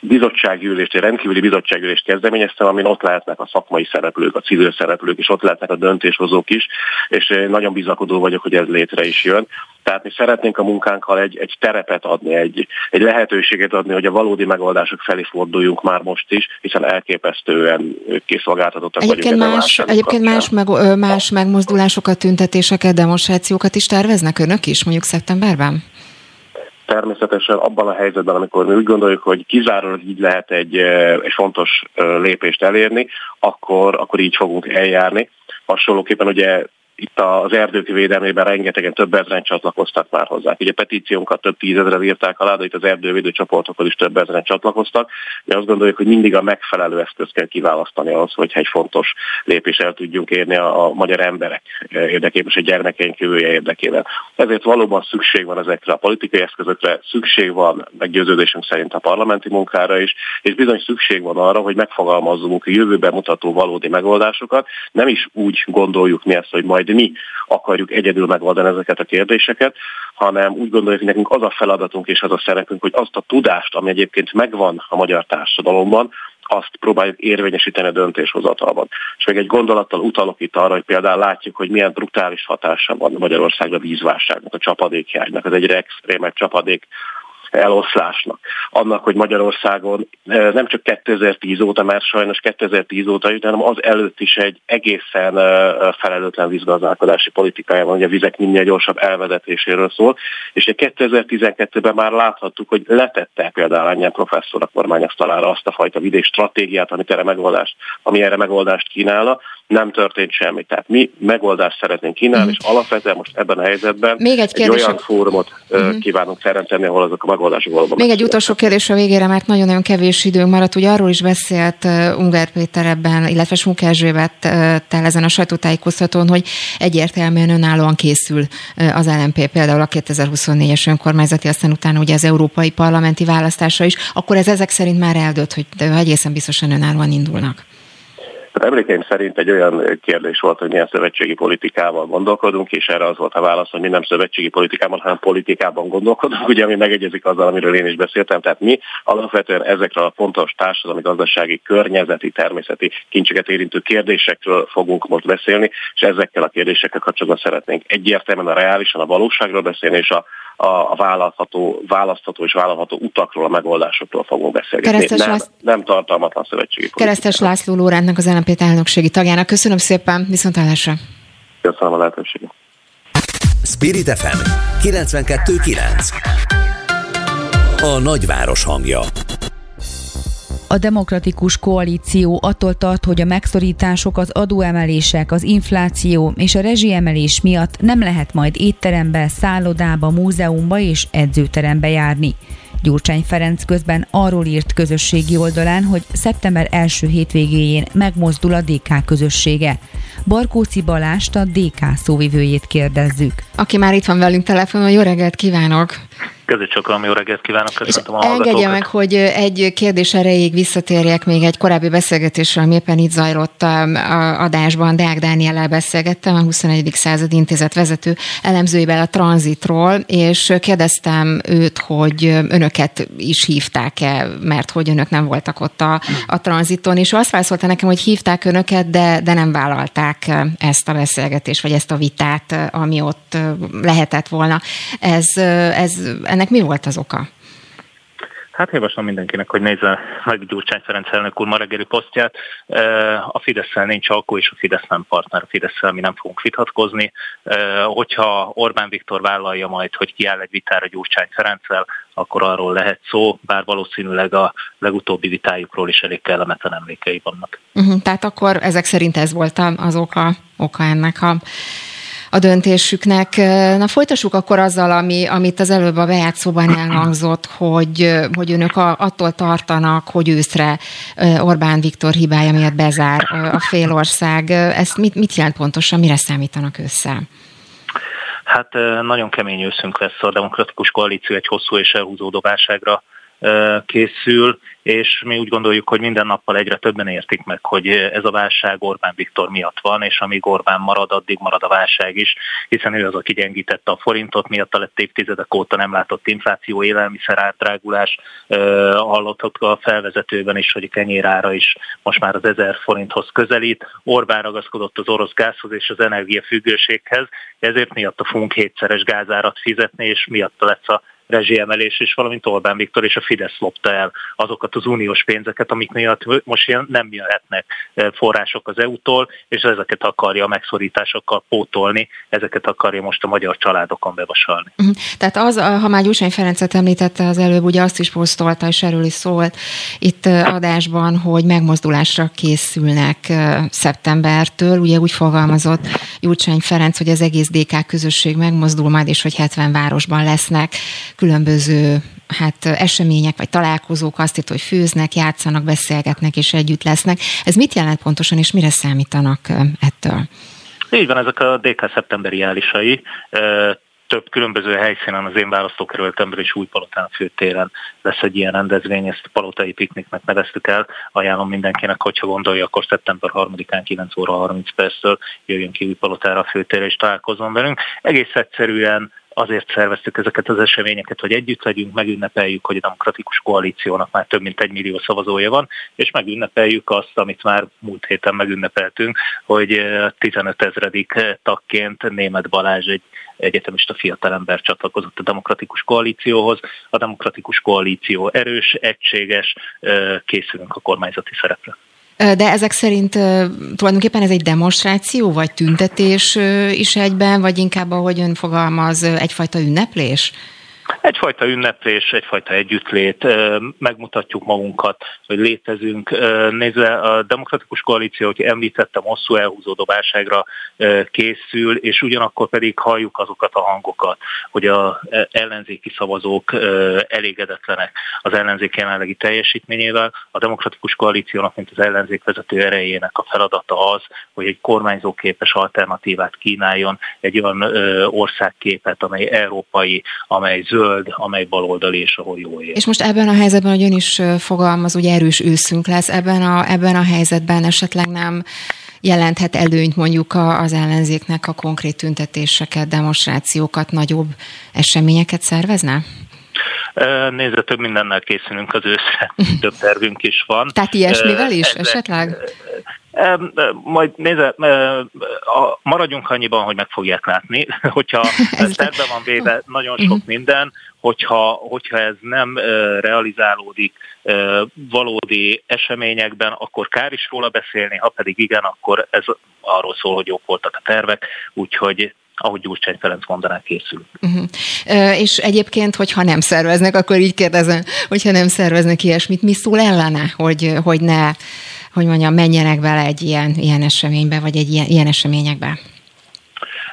bizottsággyűlést, egy rendkívüli bizottsággyűlést kezdeményeztem, amin ott lehetnek a szakmai szereplők, a civil szereplők, és ott lehetnek a döntéshozók is, és nagyon bizakodó vagyok, hogy ez létre is jön. Tehát mi szeretnénk a munkánkkal egy, egy terepet adni, egy, egy lehetőséget adni, hogy a valódi megoldások felé forduljunk már most is, hiszen elképesztően kiszolgáltatottak vagyunk. Más, egyébként más, meg, más megmozdulásokat, tüntetéseket, demonstrációkat is terveznek önök is, mondjuk szeptemberben? Természetesen abban a helyzetben, amikor mi úgy gondoljuk, hogy kizárólag így lehet egy, egy fontos lépést elérni, akkor, akkor így fogunk eljárni. Hasonlóképpen ugye itt az erdők védelmében rengetegen, több ezeren csatlakoztak már hozzá. Ugye petíciónkat több tízezre írták alá, de itt az erdővédő csoportokhoz is több ezeren csatlakoztak. Mi azt gondoljuk, hogy mindig a megfelelő eszközt kell kiválasztani ahhoz, hogyha egy fontos lépés el tudjunk érni a, a magyar emberek érdekében és a gyermekeink jövője érdekében. Ezért valóban szükség van ezekre a politikai eszközökre, szükség van meggyőződésünk szerint a parlamenti munkára is, és bizony szükség van arra, hogy megfogalmazzunk a jövőben mutató valódi megoldásokat. Nem is úgy gondoljuk mi ezt, hogy majd de mi akarjuk egyedül megoldani ezeket a kérdéseket, hanem úgy gondoljuk, hogy nekünk az a feladatunk és az a szerepünk, hogy azt a tudást, ami egyébként megvan a magyar társadalomban, azt próbáljuk érvényesíteni a döntéshozatalban. És még egy gondolattal utalok itt arra, hogy például látjuk, hogy milyen brutális hatása van Magyarországra a vízválságnak, a csapadékhiánynak, az egyre extrémebb csapadék eloszlásnak. Annak, hogy Magyarországon nem csak kétezer-tíz óta, mert sajnos kétezer-tíz óta is, hanem az előtt is egy egészen felelőtlen vízgazdálkodási politikájában, ugye a vizek minél gyorsabb elvezetéséről szól, és kétezer-tizenkettőben már láthattuk, hogy letette például Ányán professzor a kormányasztalára azt a fajta vidék stratégiát, amit erre megoldást, ami erre megoldást kínálna, nem történt semmi. Tehát mi megoldást szeretnénk kínálni, mm. és alapvetően most ebben a helyzetben Még egy, egy olyan fórumot mm. kívánunk teremteni, ahol azok a megoldások valóban. Még egy utolsó kérdés a végére, mert nagyon-nagyon kevés időnk maradt. Ugye arról is beszélt Ungár Péter ebben, illetve Schmuck Erzsébettel ezen a sajtótájékoztatón, hogy egyértelműen önállóan készül az el em pé például a kétezer-huszonnégyes önkormányzati, aztán utána ugye az európai parlamenti választása is. Akkor ez ezek szerint már eldőlt, hogy egészen biztosan önállóan indulnak. Tehát emlékeim szerint egy olyan kérdés volt, hogy milyen szövetségi politikával gondolkodunk, és erre az volt a válasz, hogy mi nem szövetségi politikában, hanem politikában gondolkodunk, ugye, ami megegyezik azzal, amiről én is beszéltem. Tehát mi alapvetően ezekre a fontos társadalmi, gazdasági, környezeti, természeti kincseket érintő kérdésekről fogunk most beszélni, és ezekkel a kérdésekkel kapcsolatban szeretnénk egyértelműen a reálisan a valóságról beszélni, és a a vállalható, választható és vállalható utakról, a megoldásokról fogunk beszélni. Nem, Lász... nem tartalmatlan szövetségi politikát. Keresztes László Lórántnak, az el em pé elnökségi tagjának. Köszönöm szépen, viszontlátásra. Köszönöm a lehetőséget. Spirit ef em kilencvenkettő kilenc. A nagyváros hangja. A Demokratikus Koalíció attól tart, hogy a megszorítások, az adóemelések, az infláció és a rezsiemelés miatt nem lehet majd étterembe, szállodába, múzeumba és edzőterembe járni. Gyurcsány Ferenc közben arról írt közösségi oldalán, hogy szeptember első hétvégéjén megmozdul a dé ká közössége. Barkóczi Balást, a dé ká szóvivőjét kérdezzük. Aki már itt van velünk telefonon, jó reggelt kívánok! Köszönöm, jó reggelt kívánok, köszöntöm a hallgatókat. Engedje meg, hogy egy kérdés erejéig visszatérjek még egy korábbi beszélgetésről, ami éppen itt zajlott a adásban. Deák Dániellel beszélgettem, a huszonegyedik század intézet vezető elemzőjével a Tranzitról, és kérdeztem őt, hogy önöket is hívták-e, mert hogy önök nem voltak ott a, a Tranziton, és azt válaszolta nekem, hogy hívták önöket, de, de nem vállalták ezt a beszélgetést, vagy ezt a vitát, ami ott lehetett volna. Ez, ez Ennek mi volt az oka? Hát javaslom mindenkinek, hogy nézze meg Gyurcsány Ferenc elnök úr ma reggeli posztját. A Fidesszel nincs alkó, és a Fidesz nem partner. A Fidesszel mi nem fogunk vitatkozni. Hogyha Orbán Viktor vállalja majd, hogy kiáll egy vitára Gyurcsány Ferenccel, akkor arról lehet szó, bár valószínűleg a legutóbbi vitájukról is elég kellemetlen emlékei vannak. Uh-huh, tehát akkor ezek szerint ez volt az oka, oka ennek a... a döntésüknek. Na, folytassuk akkor azzal, ami, amit az előbb a bejátszóban elhangzott, hogy, hogy önök attól tartanak, hogy őszre Orbán Viktor hibája miatt bezár a félország. Ezt mit, mit jelent pontosan, mire számítanak össze? Hát nagyon kemény őszünk lesz. A Demokratikus Koalíció egy hosszú és elhúzódó válságra készül, és mi úgy gondoljuk, hogy minden nappal egyre többen értik meg, hogy ez a válság Orbán Viktor miatt van, és amíg Orbán marad, addig marad a válság is, hiszen ő az, aki gyengítette a forintot, miatta lett évtizedek óta nem látott infláció, élelmiszer árdrágulás, hallottak a felvezetőben is, hogy kenyérára is most már az ezer forinthoz közelít. Orbán ragaszkodott az orosz gázhoz és az energiafüggőséghez, ezért miatta fogunk hétszeres gázárat fizetni, és miatta lesz a rezsiemelés is, valamint Orbán Viktor és a Fidesz lopta el azokat az uniós pénzeket, amik miatt most nem jöhetnek források az é u-tól, és ezeket akarja a megszorításokkal pótolni, ezeket akarja most a magyar családokon bevasalni. Uh-huh. Tehát az, ha már Gyurcsány Ferencet említette az előbb, ugye azt is posztolta, és erről is szólt itt adásban, hogy megmozdulásra készülnek szeptembertől, ugye úgy fogalmazott Gyurcsány Ferenc, hogy az egész dé ká közösség megmozdul majd, és hogy hetven városban lesznek különböző hát, események vagy találkozók, azt itt, hogy főznek, játszanak, beszélgetnek és együtt lesznek. Ez mit jelent pontosan, és mire számítanak ettől? Így van, ezek a dé ká szeptemberi álisai. Több különböző helyszínen, az én választókerületemből és Újpalotán főtéren lesz egy ilyen rendezvény, ezt palotai pikniknek neveztük el. Ajánlom mindenkinek, hogyha gondolja, akkor szeptember harmadikán kilenc óra harminc perctől jöjjön ki Újpalotára a főtérre és találkozzon velünk. Egész egyszerűen azért szerveztük ezeket az eseményeket, hogy együtt legyünk, megünnepeljük, hogy a Demokratikus Koalíciónak már több mint egy millió szavazója van, és megünnepeljük azt, amit már múlt héten megünnepeltünk, hogy tizenötezredik tagként Németh Balázs, egy egyetemista fiatalember csatlakozott a Demokratikus Koalícióhoz. A Demokratikus Koalíció erős, egységes, készülünk a kormányzati szerepre. De ezek szerint tulajdonképpen ez egy demonstráció, vagy tüntetés is egyben, vagy inkább, ahogy ön fogalmaz, egyfajta ünneplés? Egyfajta ünneplés, egyfajta együttlét, megmutatjuk magunkat, hogy létezünk. Nézve a Demokratikus Koalíció, hogy említettem, hosszú elhúzódó válságra készül, és ugyanakkor pedig halljuk azokat a hangokat, hogy az ellenzéki szavazók elégedetlenek az ellenzék jelenlegi teljesítményével. A Demokratikus Koalíciónak, mint az ellenzék vezető erejének a feladata az, hogy egy kormányzóképes alternatívát kínáljon, egy olyan országképet, amely európai, amely zöld, amely baloldali és ahol jól él. És most ebben a helyzetben, hogy ön is fogalmaz, ugye erős őszünk lesz, ebben a, ebben a helyzetben esetleg nem jelenthet előnyt mondjuk az ellenzéknek a konkrét tüntetéseket, demonstrációkat, nagyobb eseményeket szervezne? Nézve, több mindennel készülünk az őszre, több tervünk is van. Tehát ilyesmivel is ezek, esetleg? Majd nézze, maradjunk annyiban, hogy meg fogják látni, hogyha tervben van véve nagyon sok minden, hogyha, hogyha ez nem realizálódik valódi eseményekben, akkor kár is róla beszélni, ha pedig igen, akkor ez arról szól, hogy jók voltak a tervek, úgyhogy ahogy Gyurcsány Ferenc mondaná, készülünk. Uh-huh. E, és egyébként, hogyha nem szerveznek, akkor így kérdezem, hogyha nem szerveznek ilyesmit, mi szól ellene, hogy, hogy ne, hogy mondjam, menjenek bele egy ilyen, ilyen eseménybe, vagy egy ilyen, ilyen eseményekbe?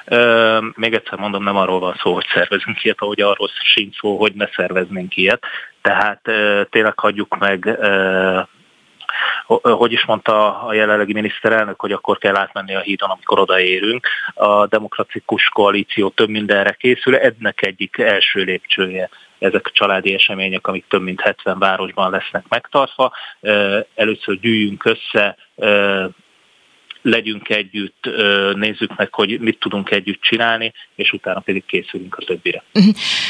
Uh, még egyszer mondom, nem arról van szó, hogy szervezünk ilyet, ahogy arról sincs szó, hogy ne szerveznénk ilyet. Tehát tényleg hagyjuk meg, hogy is mondta a jelenlegi miniszterelnök, hogy akkor kell átmenni a hídon, amikor odaérünk. A Demokratikus Koalíció több mindenre készül, ennek egyik első lépcsője ezek a családi események, amik több mint hetven városban lesznek megtartva. Először gyűjjünk össze, legyünk együtt, nézzük meg, hogy mit tudunk együtt csinálni, és utána pedig készülünk a többire. Oké,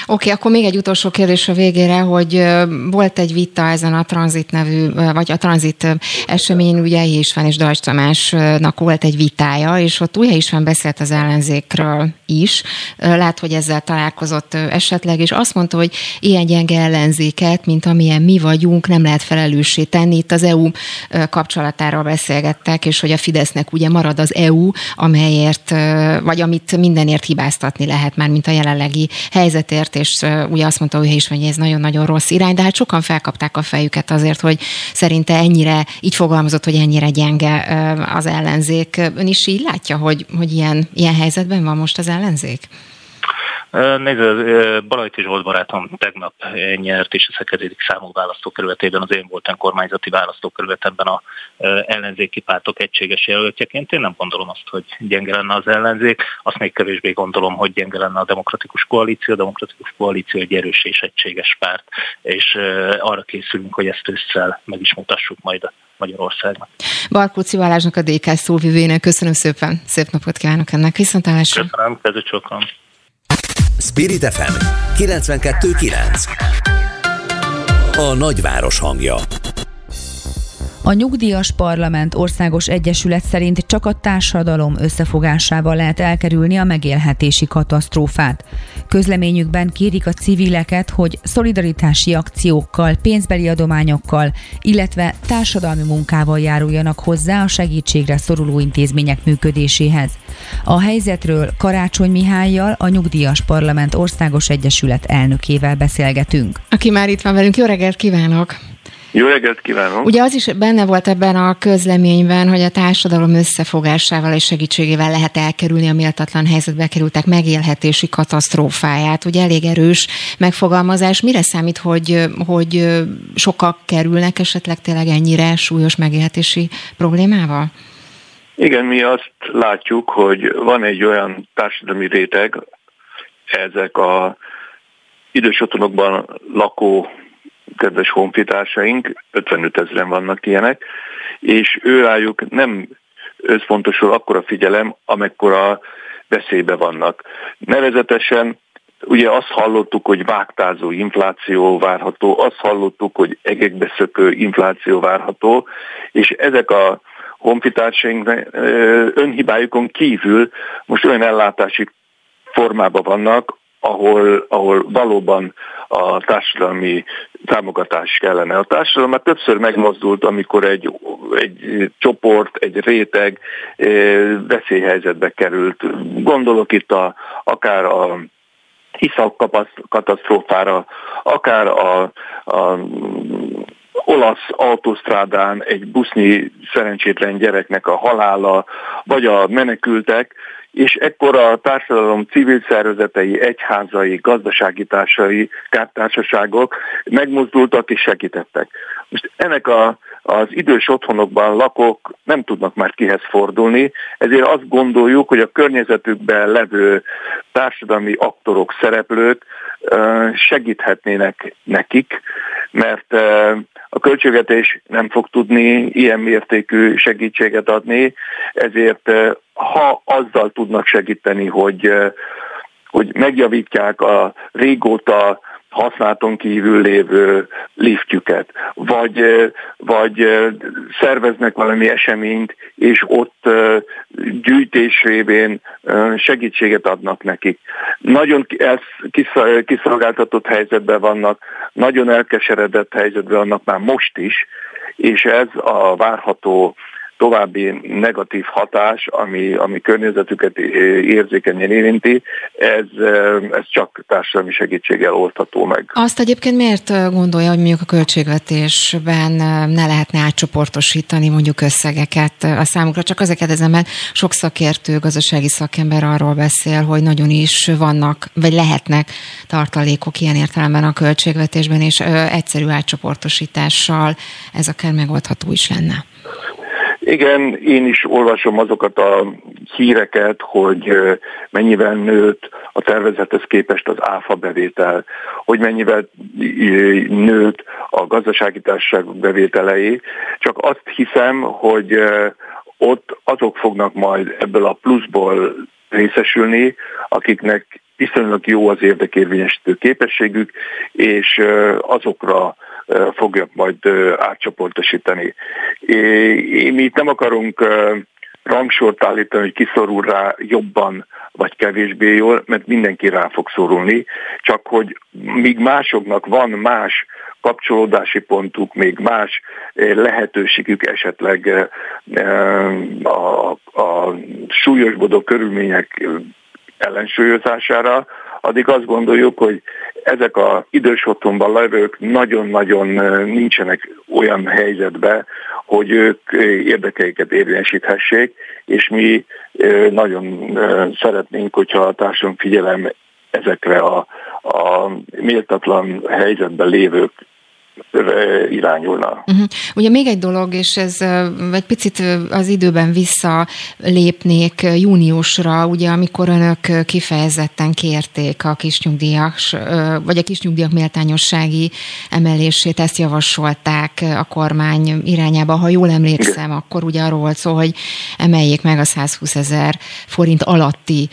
okay, akkor még egy utolsó kérdés a végére, hogy volt egy vita ezen a Tranzit nevű, vagy a Tranzit eseményen, ugye Újhelyi István és Deutsch Tamásnak volt egy vitája, és ott Újhelyi István beszélt az ellenzékről is, lát, hogy ezzel találkozott esetleg, és azt mondta, hogy ilyen gyenge ellenzéket, mint amilyen mi vagyunk, nem lehet felelőssé tenni. Itt az é u kapcsolatáról beszélgettek, és hogy a Fidesznek ugye marad az é u, amelyért, vagy amit mindenért hibáztatni lehet már, mint a jelenlegi helyzetért, és ugye azt mondta Újhelyi István, hogy ez nagyon-nagyon rossz irány, de hát sokan felkapták a fejüket azért, hogy szerinte ennyire, így fogalmazott, hogy ennyire gyenge az ellenzék. Ön is így látja, hogy, hogy ilyen, ilyen helyzetben van most az ellenzék? Nézd, Balajti Zsolt barátom tegnap nyert, és a hetedik számú választókerületében, az én voltam kormányzati választókerületemben a ellenzéki pártok egységes jelöltjeként. Én nem gondolom azt, hogy gyenge lenne az ellenzék, azt még kevésbé gondolom, hogy gyenge lenne a Demokratikus Koalíció. A Demokratikus Koalíció egy erős és egységes párt, és arra készülünk, hogy ezt ősszel meg is mutassuk majd Magyarországnak. Barkóczi Balázsnak, a dé ká szóvivőjének köszönöm szépen, szép napot kívánok ennek, viszontlátásra. Köszönöm, köszönöm. Spirit ef em kilencvenkettő kilenc. A nagyváros hangja. A Nyugdíjas Parlament Országos Egyesület szerint csak a társadalom összefogásával lehet elkerülni a megélhetési katasztrófát. Közleményükben kérik a civileket, hogy szolidaritási akciókkal, pénzbeli adományokkal, illetve társadalmi munkával járuljanak hozzá a segítségre szoruló intézmények működéséhez. A helyzetről Karácsony Mihállyal, a Nyugdíjas Parlament Országos Egyesület elnökével beszélgetünk. Aki már itt van velünk, jó reggelt kívánok! Jó reggelt kívánok! Ugye az is benne volt ebben a közleményben, hogy a társadalom összefogásával és segítségével lehet elkerülni a méltatlan helyzetbe kerültek megélhetési katasztrófáját. Ugye elég erős megfogalmazás. Mire számít, hogy, hogy sokak kerülnek esetleg tényleg ennyire súlyos megélhetési problémával? Igen, mi azt látjuk, hogy van egy olyan társadalmi réteg, ezek az idős otthonokban lakó kedves honfitársaink, ötvenöt ezeren vannak ilyenek, és őrájuk nem összpontosul akkora figyelem, amekkora veszélybe vannak. Nevezetesen ugye azt hallottuk, hogy vágtázó infláció várható, azt hallottuk, hogy egekbe szökő infláció várható, és ezek a honfitársaink önhibájukon kívül most olyan ellátási formában vannak, ahol, ahol valóban a társadalmi támogatás kellene. A társadalom már többször megmozdult, amikor egy, egy csoport, egy réteg veszélyhelyzetbe került. Gondolok itt a, akár a hiszapkatasztrófára, akár a, a olasz autósztrádán egy busznyi szerencsétlen gyereknek a halála, vagy a menekültek, és ekkor a társadalom civil szervezetei, egyházai, gazdasági társai, kártársaságok megmozdultak és segítettek. Most ennek a, az idős otthonokban lakók nem tudnak már kihez fordulni, ezért azt gondoljuk, hogy a környezetükben levő társadalmi aktorok, szereplők segíthetnének nekik, mert a költségvetés nem fog tudni ilyen mértékű segítséget adni, ezért ha azzal tudnak segíteni, hogy, hogy megjavítják a régóta használaton kívül lévő liftjüket, vagy, vagy szerveznek valami eseményt, és ott gyűjtés révén segítséget adnak nekik. Nagyon kiszolgáltatott helyzetben vannak, nagyon elkeseredett helyzetben vannak már most is, és ez a várható további negatív hatás, ami, ami környezetüket érzékenyen érinti, ez, ez csak társadalmi segítséggel oldható meg. Azt egyébként miért gondolja, hogy mondjuk a költségvetésben ne lehetne átcsoportosítani mondjuk összegeket a számukra? Csak azért kérdezem, mert sok szakértő, gazdasági szakember arról beszél, hogy nagyon is vannak, vagy lehetnek tartalékok ilyen értelemben a költségvetésben, és egyszerű átcsoportosítással ez akár megoldható is lenne. Igen, én is olvasom azokat a híreket, hogy mennyivel nőtt a tervezethez képest az áfa bevétel, hogy mennyivel nőtt a gazdasági társaságok bevételei. Csak azt hiszem, hogy ott azok fognak majd ebből a pluszból részesülni, akiknek viszonylag jó az érdekérvényesítő képességük, és azokra fogjuk majd átcsoportosítani. É, mi itt nem akarunk rangsort állítani, hogy kiszorul rá jobban vagy kevésbé jól, mert mindenki rá fog szorulni, csak hogy míg másoknak van más kapcsolódási pontuk, még más lehetőségük esetleg a, a súlyosbodó körülmények ellensúlyozására, addig azt gondoljuk, hogy ezek az idős otthonban levők nagyon-nagyon nincsenek olyan helyzetben, hogy ők érdekeiket érvényesíthessék, és mi nagyon szeretnénk, hogyha a társadalom figyelem ezekre a, a méltatlan helyzetben lévők irányulna. Uh-huh. Ugye még egy dolog, és ez egy picit az időben visszalépnék júniusra, ugye amikor önök kifejezetten kérték a kisnyugdíjas, vagy a kisnyugdíjak méltányossági emelését, ezt javasolták a kormány irányába. Ha jól emlékszem, akkor ugye arról volt szó, hogy emeljék meg a száz húsz ezer forint alatti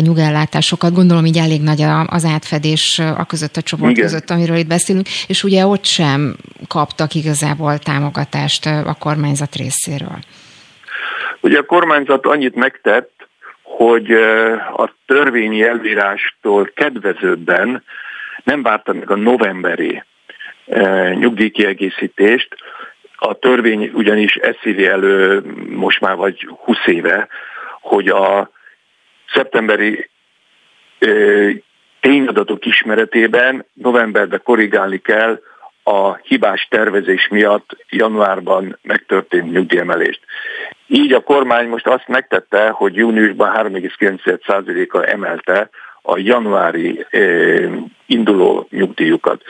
nyugellátásokat. Gondolom így elég nagy az átfedés a között, a csoport igen. között, amiről itt beszélünk, és ugye ott sem nem kaptak igazából támogatást a kormányzat részéről. Ugye a kormányzat annyit megtett, hogy a törvényi elvírástól kedvezőbben nem várta meg a novemberi nyugdíjkiegészítést. A törvény ugyanis ezt írja elő most már vagy húsz éve, hogy a szeptemberi tényadatok ismeretében novemberben korrigálni kell a hibás tervezés miatt januárban megtörtént nyugdíjemelést. Így a kormány most azt megtette, hogy júniusban három egész kilenc tized százalékkal emelte a januári eh, induló nyugdíjukat.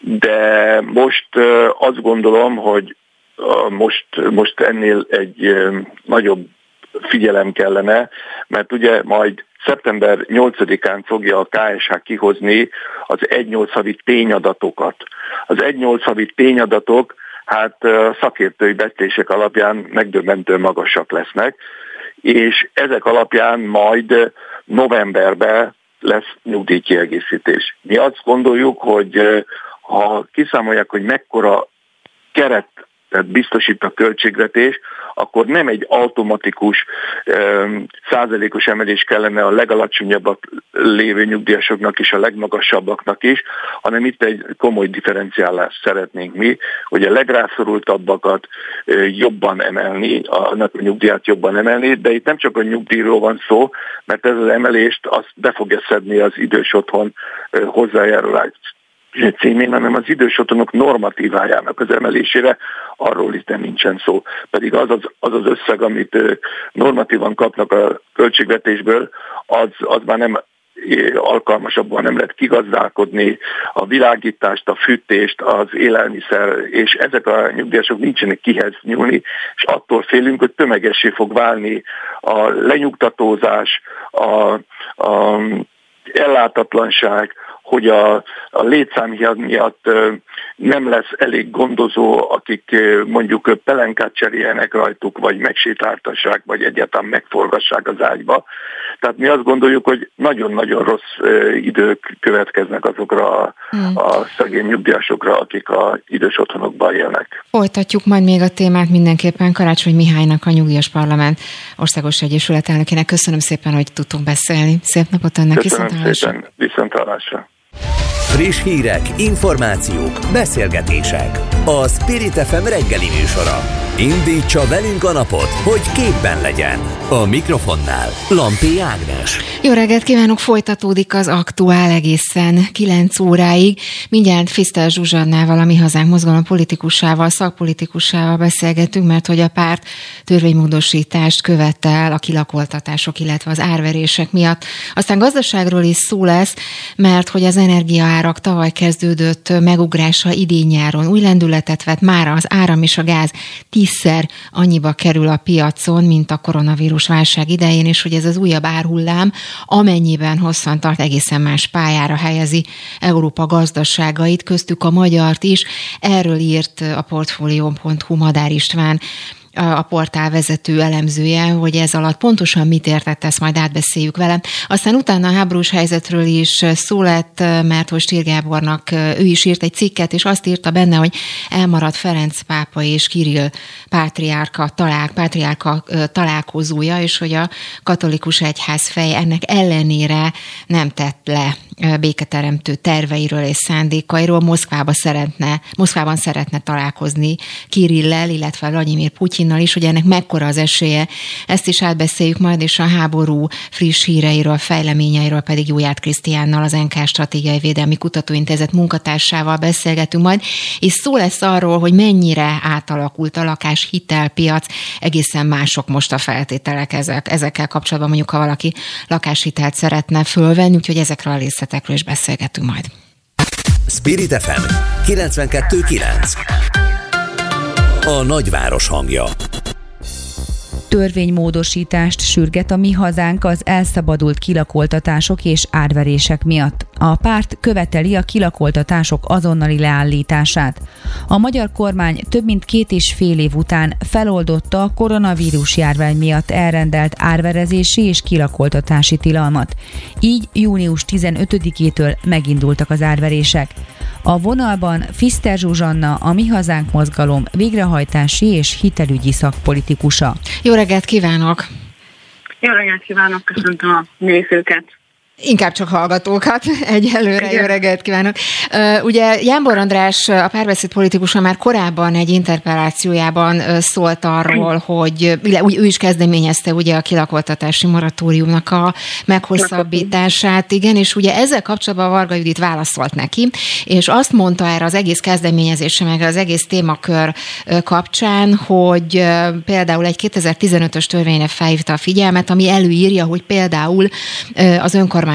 De most eh, azt gondolom, hogy eh, most, most ennél egy eh, nagyobb figyelem kellene, mert ugye majd szeptember nyolcadikán fogja a ká es há kihozni az egy nyolc havi tényadatokat. Az egy nyolc havi tényadatok hát szakértői becslések alapján megdöbbentően magasak lesznek, és ezek alapján majd novemberben lesz nyugdíjkiegészítés. Mi azt gondoljuk, hogy ha kiszámolják, hogy mekkora keret, tehát biztosít a költségvetés, akkor nem egy automatikus um, százalékos emelés kellene a legalacsonyabbak lévő nyugdíjasoknak és a legmagasabbaknak is, hanem itt egy komoly differenciálást szeretnénk mi, hogy a legrászorultabbakat uh, jobban emelni, a, a nyugdíjat jobban emelni, de itt nem csak a nyugdíjról van szó, mert ez az emelést azt be fogja szedni az idős otthon uh, hozzájárulást címén, hanem az idős otthonok normatívájának az emelésére, arról itt nincsen szó. Pedig az az, az, az összeg, amit normatívan kapnak a költségvetésből, az, az már nem alkalmas, abban nem lehet kigazdálkodni, a világítást, a fűtést, az élelmiszer, és ezek a nyugdíjasok nincsenek kihez nyúlni, és attól félünk, hogy tömegessé fog válni a lenyugtatózás, a, a ellátatlanság, hogy a, a létszám miatt nem lesz elég gondozó, akik mondjuk pelenkát cseréljenek rajtuk, vagy megsétáltassák, vagy egyáltalán megforgassák az ágyba. Tehát mi azt gondoljuk, hogy nagyon-nagyon rossz idők következnek azokra a, hmm. a szegény nyugdíjasokra, akik az idős otthonokban élnek. Folytatjuk majd még a témát mindenképpen Karácsony Mihálynak, a Nyugdíjas Parlament Országos Egyesület elnökének. Köszönöm szépen, hogy tudtunk beszélni. Szép napot önnek. Köszönöm szépen. Viszontlátásra. Friss hírek, információk, beszélgetések. A Spirit ef em reggeli műsora. Indítsa velünk a napot, hogy képben legyen. A mikrofonnál Lampi Ágnes. Jó reggelt kívánok, folytatódik az aktuál egészen kilenc óráig. Mindjárt Fiszter Zsuzsannával, a Mi Hazánk Mozgalom politikusával, szakpolitikussával beszélgetünk, mert hogy a párt törvénymódosítást követel a kilakoltatások, illetve az árverések miatt. Aztán gazdaságról is szó lesz, mert hogy az energiaárak tavaly kezdődött megugrása idén nyáron új lendületet vett, mára az áram és a gáz tízszer annyiba kerül a piacon, mint a koronavírus válság idején, és hogy ez az újabb árhullám, amennyiben hosszan tart, egészen más pályára helyezi Európa gazdaságait, köztük a magyart is. Erről írt a Portfolio.hu Madár István, a portál vezető elemzője, hogy ez alatt pontosan mit értett, ezt majd átbeszéljük velem. Aztán utána a háborús helyzetről is szó lett, mert hogy Stír Gábornak ő is írt egy cikket, és azt írta benne, hogy elmaradt Ferenc pápa és Kirill pátriárka, talál, pátriárka találkozója, és hogy a katolikus egyház feje ennek ellenére nem tett le béketeremtő terveiről és szándékairól. Moszkvába szeretne, Moszkvában szeretne találkozni Kirillel, illetve Vladimir Putin is, hogy ennek mekkora az esélye. Ezt is átbeszéljük majd, és a háború friss híreiről, fejleményeiről pedig József Krisztiánnal, az en ká Stratégiai Védelmi Kutatóintézet munkatársával beszélgetünk majd, és szó lesz arról, hogy mennyire átalakult a lakás hitelpiac, egészen mások most a feltételek ezek, ezekkel kapcsolatban, mondjuk ha valaki lakáshitelt szeretne fölvenni, úgyhogy ezekről a részletekről is beszélgetünk majd. Spirit ef em kilencvenkettő kilenc. A nagyváros hangja. Törvénymódosítást sürget a Mi Hazánk az elszabadult kilakoltatások és árverések miatt. A párt követeli a kilakoltatások azonnali leállítását. A magyar kormány több mint két és fél év után feloldotta a koronavírus járvány miatt elrendelt árverezési és kilakoltatási tilalmat. Így június tizenötödikétől megindultak az árverések. A vonalban Fiszter Zsuzsanna, a Mi Hazánk Mozgalom végrehajtási és hitelügyi szakpolitikusa. Jó reggelt kívánok! Jó reggelt kívánok, köszöntöm a nézőket! Inkább csak hallgatókat, egyelőre. Igen. Jó reggelt kívánok! Ugye Jánbor András, a Párbeszéd politikusa már korábban egy interpellációjában szólt arról, hogy ő is kezdeményezte ugye a kilakoltatási moratóriumnak a meghosszabbítását, igen, és ugye ezzel kapcsolatban Varga Judit válaszolt neki, és azt mondta erre az egész kezdeményezésre, meg az egész témakör kapcsán, hogy például egy kétezer-tizenötös törvényre felhívta a figyelmet, ami előírja, hogy például az önkormányzatok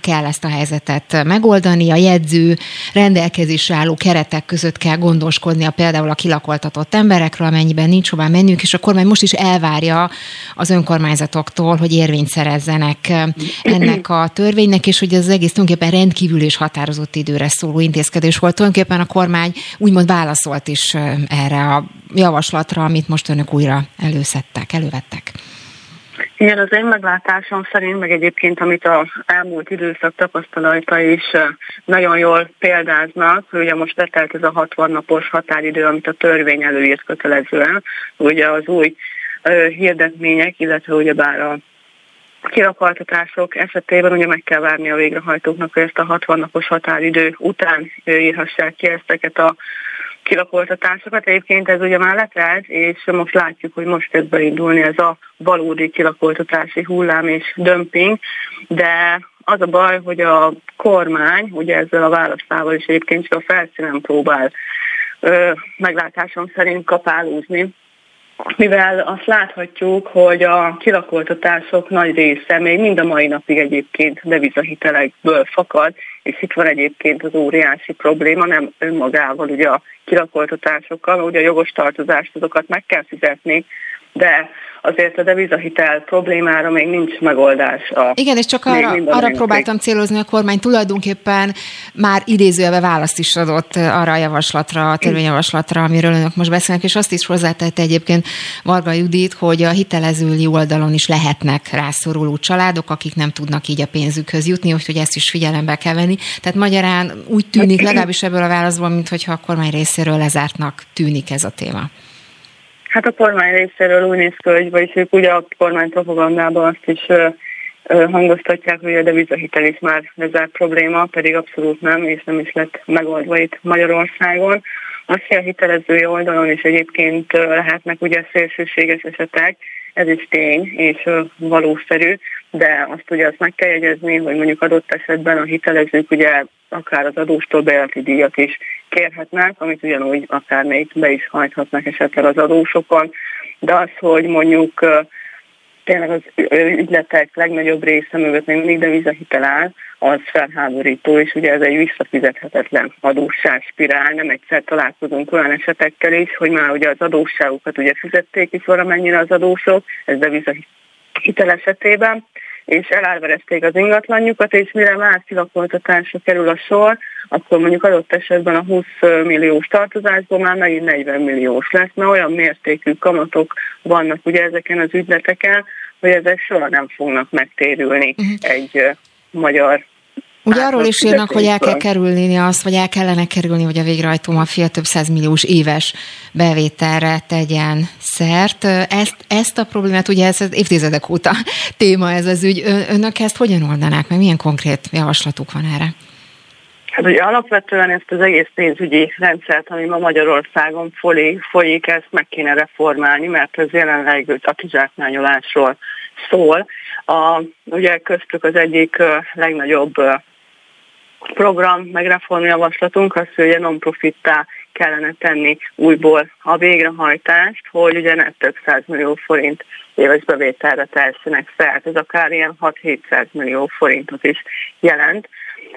kell ezt a helyzetet megoldani, a jegyző rendelkezésre álló keretek között kell gondoskodnia például a kilakoltatott emberekről, amennyiben nincs hová menniük, és a kormány most is elvárja az önkormányzatoktól, hogy érvényt szerezzenek ennek a törvénynek, és hogy ez az egész tulajdonképpen rendkívül és határozott időre szóló intézkedés volt. Tulajdonképpen a kormány úgymond válaszolt is erre a javaslatra, amit most önök újra előszedtek, elővettek. Igen, az én meglátásom szerint, meg egyébként, amit az elmúlt időszak tapasztalata is nagyon jól példáznak, hogy ugye most letelt ez a hatvan napos határidő, amit a törvény előírt kötelezően, ugye az új ö, hirdetmények, illetve ugyebár a kilakoltatások esetében ugye meg kell várni a végrehajtóknak, hogy ezt a hatvan napos határidő után írhassák ki ezteket a kilakoltatásokat. Egyébként ez ugye már letelt, és most látjuk, hogy most kezd beindulni ez a valódi kilakoltatási hullám és dömping, de az a baj, hogy a kormány ugye ezzel a választával is egyébként csak a felszínen próbál ö, meglátásom szerint kapálózni, mivel azt láthatjuk, hogy a kilakoltatások nagy része még mind a mai napig egyébként devizahitelekből fakad, és itt van egyébként az óriási probléma, nem önmagával ugye a kilakoltatásokkal, ugye a jogos tartozást, azokat meg kell fizetni, de azért a devizahitel problémára még nincs megoldás. A Igen, és csak arra, arra próbáltam célozni, a kormány tulajdonképpen már idézőjelben választ is adott arra a javaslatra, a törvényjavaslatra, amiről önök most beszélnek, és azt is hozzátette egyébként Varga Judit, hogy a hitelezői oldalon is lehetnek rászoruló családok, akik nem tudnak így a pénzükhöz jutni, úgyhogy ezt is figyelembe kell venni. Tehát magyarán úgy tűnik, legalábbis ebből a válaszból, mintha a kormány részéről lezártnak tűnik ez a téma. Hát a kormány részéről úgy néz ki, hogy vagyis ők ugye a kormány propagandában azt is ö, ö, hangoztatják, hogy a devizahitel is már lezárt probléma, pedig abszolút nem, és nem is lett megoldva itt Magyarországon. Most a hitelezői oldalon is egyébként lehetnek ugye szélsőséges esetek, ez is tény és valószerű, de azt ugye azt meg kell jegyezni, hogy mondjuk adott esetben a hitelezők ugye akár az adóstól bejárati díjat is kérhetnek, amit ugyanúgy akár még be is hajthatnak esetleg az adósokon, de az, hogy mondjuk tényleg az ügyletek legnagyobb része mögött még mindig devizahitel áll, az felháborító, és ugye ez egy visszafizethetetlen adósságspirál. Nem egyszer találkozunk olyan esetekkel is, hogy már ugye az adósságokat ugye fizették is valamennyire az adósok, ez devizahitel esetében, és elárverezték az ingatlanjukat, és mire már kilakoltatásra kerül a sor, akkor mondjuk adott esetben a húsz milliós tartozásból már megint negyven milliós lesz, mert olyan mértékű kamatok vannak ugye ezeken az ügyleteken, hogy ezek soha nem fognak megtérülni egy magyar. Ugye arról is írnak, hogy el kell kerülni azt, vagy el kellene kerülni, hogy a végrehajtó maffia több százmilliós éves bevételre tegyen szert. Ezt, ezt a problémát, ugye ez évtizedek óta téma ez az ügy. Önök ezt hogyan oldanák meg? Milyen konkrét javaslatuk van erre? Hát ugye alapvetően ezt az egész pénzügyi rendszert, ami ma Magyarországon folyik, ezt meg kéne reformálni, mert ez jelenleg a kizsákmányolásról szól. A, ugye köztük az egyik uh, legnagyobb uh, program, meg reformjavaslatunk az, hogy a non-profittá kellene tenni újból a végrehajtást, hogy ugye ne több százmillió forint éves bevételre tehessenek szert. Ez akár ilyen hat-hétszáz millió forintot is jelent.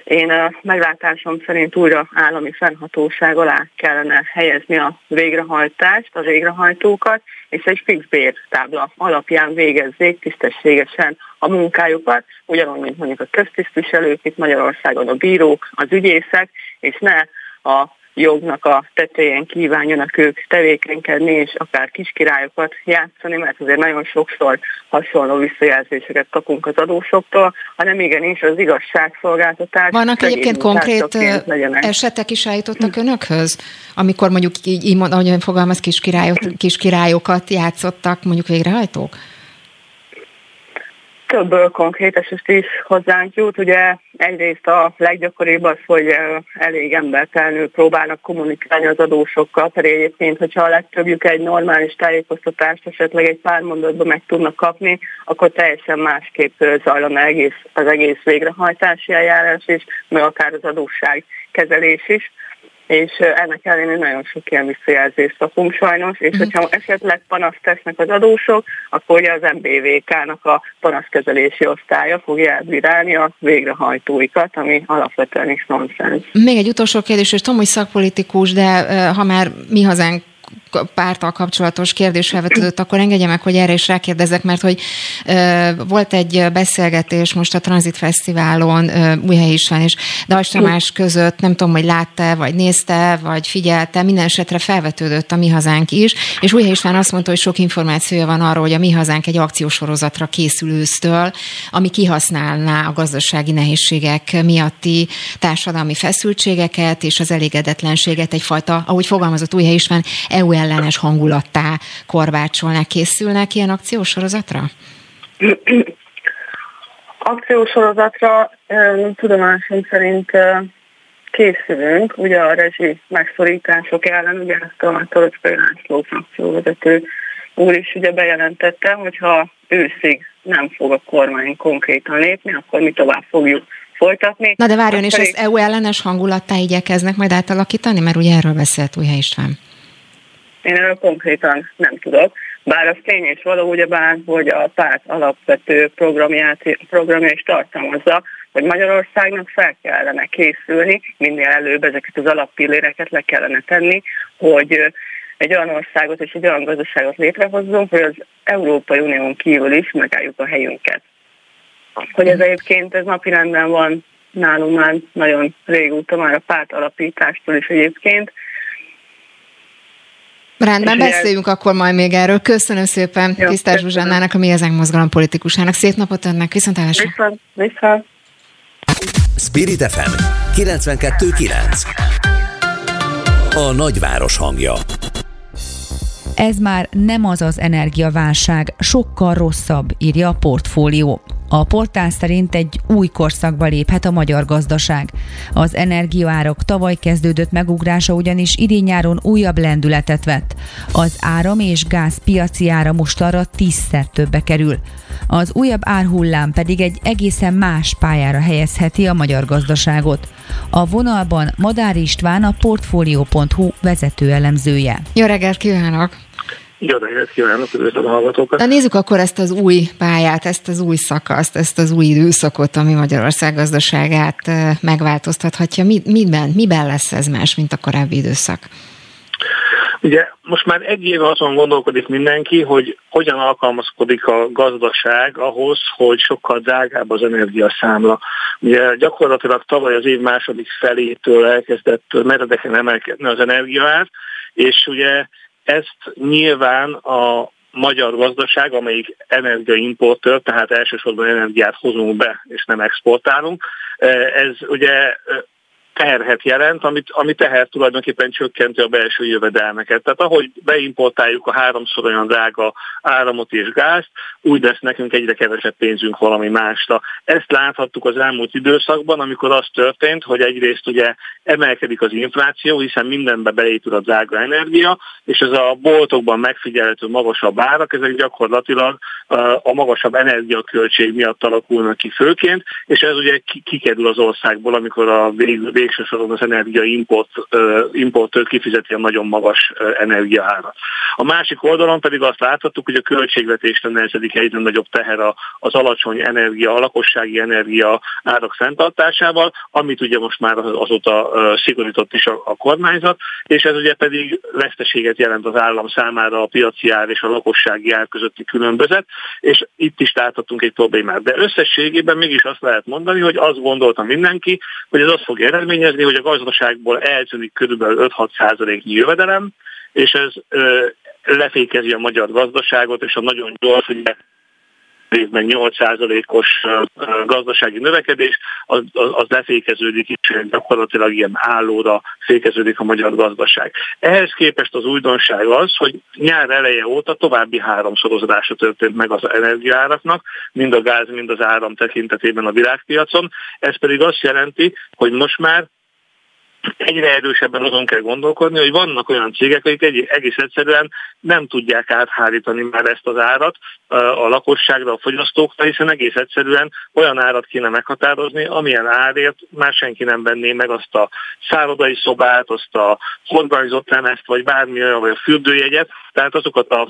Én uh, meglátásom szerint újra állami fennhatóság alá kellene helyezni a végrehajtást, a végrehajtókat, és egy fix bértábla alapján végezzék tisztességesen a munkájukat, ugyanúgy, mint mondjuk a köztisztviselők, itt Magyarországon a bírók, az ügyészek, és ne a jognak a tetején kívánjanak ők tevékenykedni, és akár kiskirályokat játszani, mert azért nagyon sokszor hasonló visszajelzéseket kapunk az adósoktól, hanem igenis az igazságszolgáltatás. Vannak egyébként konkrét esetek is eljutottak önökhöz, amikor mondjuk így, így ahogy fogalmaz, kiskirályok, kiskirályokat játszottak mondjuk végrehajtók? Több konkrét eset is hozzánk jut, ugye egyrészt a leggyakoribb az, hogy elég embertelenül próbálnak kommunikálni az adósokkal, pedig egyébként, hogyha a legtöbbjük egy normális tájékoztatást esetleg egy pár mondatban meg tudnak kapni, akkor teljesen másképp zajlana egész, az egész végrehajtási eljárás is, meg akár az adósságkezelés is. És ennek ellenére nagyon sok ilyen visszajelzést kapunk sajnos, és hogyha esetleg panaszt tesznek az adósok, akkor ugye az em bé vé ká-nak a panaszkezelési osztálya fogja elbírálni a végrehajtóikat, ami alapvetően is nonsens. Még egy utolsó kérdés, és tudom, hogy szakpolitikus, de ha már Mi Hazánk párttal kapcsolatos kérdés felvetődött, akkor engedje meg, hogy erre is rákérdezek, mert hogy ö, volt egy beszélgetés most a Tranzit Fesztiválon Újhelyi István és Deutsch Tamás között, nem tudom, hogy látta, vagy nézte, vagy figyelte, minden esetre felvetődött a Mi Hazánk is, és Újhelyi István azt mondta, hogy sok információja van arról, hogy a Mi Hazánk egy akciósorozatra készül ősztől, ami kihasználná a gazdasági nehézségek miatti társadalmi feszültségeket és az elégedetlenséget egyfajta, ahogy fogalmazott Újhelyi István, é u ellenes hangulattá korbácsolnak. Készülnek ilyen akciósorozatra? Akciósorozatra tudomásom szerint készülünk, ugye a rezsi megszorítások ellen, ugye ezt a Torockai László frakcióvezető úr is ugye bejelentette, hogyha őszig nem fog a kormány konkrétan lépni, akkor mi tovább fogjuk folytatni. Na de várjon, és pedig... ezt é u ellenes hangulattá igyekeznek majd átalakítani? Mert ugye erről beszélt Újhelyi István. Én erről konkrétan nem tudok, bár az tény és való, ugyebár, hogy a párt alapvető programját, programja is tartalmazza, hogy Magyarországnak fel kellene készülni, minél előbb ezeket az alappilléreket le kellene tenni, hogy egy olyan országot és egy olyan gazdaságot létrehozzunk, hogy az Európai Unión kívül is megálljuk a helyünket. Hogy ez egyébként ez napirenden van nálunk már nagyon régóta, már a párt alapítástól is egyébként. Rendben, beszéljünk akkor majd még erről. Köszönöm szépen Tisztár Zsuzsannának, a Mi Hazánk Mozgalom politikusának. Szép napot önnek, viszontlátásra. Viszont, viszont. Spirit ef em kilencvenkettő kilenc. A nagyváros hangja. Ez már nem az az energiaválság, sokkal rosszabb, írja a Portfolio. A portál szerint egy új korszakba léphet a magyar gazdaság. Az energiaárak tavaly kezdődött megugrása ugyanis idén-nyáron újabb lendületet vett. Az áram és gáz piaci ára mostanra tízszer többe kerül. Az újabb árhullám pedig egy egészen más pályára helyezheti a magyar gazdaságot. A vonalban Madár István, a Portfolio.hu vezető elemzője. Jó reggelt kívánok! Jó reggelt kívánok, üdvözlöm a hallgatókat! Na nézzük akkor ezt az új pályát, ezt az új szakaszt, ezt az új időszakot, ami Magyarország gazdaságát megváltoztathatja. Miben, miben lesz ez más, mint a korábbi időszak? Ugye most már egy éve azon gondolkodik mindenki, hogy hogyan alkalmazkodik a gazdaság ahhoz, hogy sokkal drágább az energiaszámla. Ugye gyakorlatilag tavaly az év második felétől elkezdett meredeken emelkedni az energiaár, és ugye ezt nyilván a magyar gazdaság, amelyik energiaimportőr, tehát elsősorban energiát hozunk be, és nem exportálunk, ez ugye terhet jelent, amit, ami teher tulajdonképpen csökkenti a belső jövedelmeket. Tehát ahogy beimportáljuk a háromszor olyan drága áramot és gázt, úgy lesz nekünk egyre kevesebb pénzünk valami másra. Ezt láthattuk az elmúlt időszakban, amikor az történt, hogy egyrészt ugye emelkedik az infláció, hiszen mindenbe beépül a drága energia, és ez a boltokban megfigyelhető magasabb árak, ezek gyakorlatilag a magasabb energiaköltség miatt alakulnak ki főként, és ez ugye kikerül az országból, amikor a végül végső soron az energiaimport importőr kifizeti a nagyon magas energiaárat. A másik oldalon pedig azt láthattuk, hogy a költségvetésre nehezedik egyre nagyobb teher az alacsony energia, a lakossági energia árak fenntartásával, amit ugye most már azóta szigorított is a kormányzat, és ez ugye pedig veszteséget jelent az állam számára a piaci ár és a lakossági ár közötti különbözet, és itt is láthatunk egy problémát. De összességében mégis azt lehet mondani, hogy azt gondolta mindenki, hogy ez azt fog jelenteni, hogy a gazdaságból eltűnik kb. öt-hat százaléknyi jövedelem, és ez ö, lefékezi a magyar gazdaságot, és a nagyon gyors, ugye részben nyolc százalékos gazdasági növekedés, az, az, az lefékeződik, és gyakorlatilag ilyen állóra fékeződik a magyar gazdaság. Ehhez képest az újdonság az, hogy nyár eleje óta további háromszorozása történt meg az energiaáraknak, mind a gáz, mind az áram tekintetében a világpiacon. Ez pedig azt jelenti, hogy most már egyre erősebben azon kell gondolkodni, hogy vannak olyan cégek, akik egész egyszerűen nem tudják áthárítani már ezt az árat a lakosságra, a fogyasztókra, hiszen egész egyszerűen olyan árat kéne meghatározni, amilyen árért már senki nem venné meg azt a szállodai szobát, azt a horganyzott lemezt, vagy bármi olyan, vagy a fürdőjegyet, tehát azokat a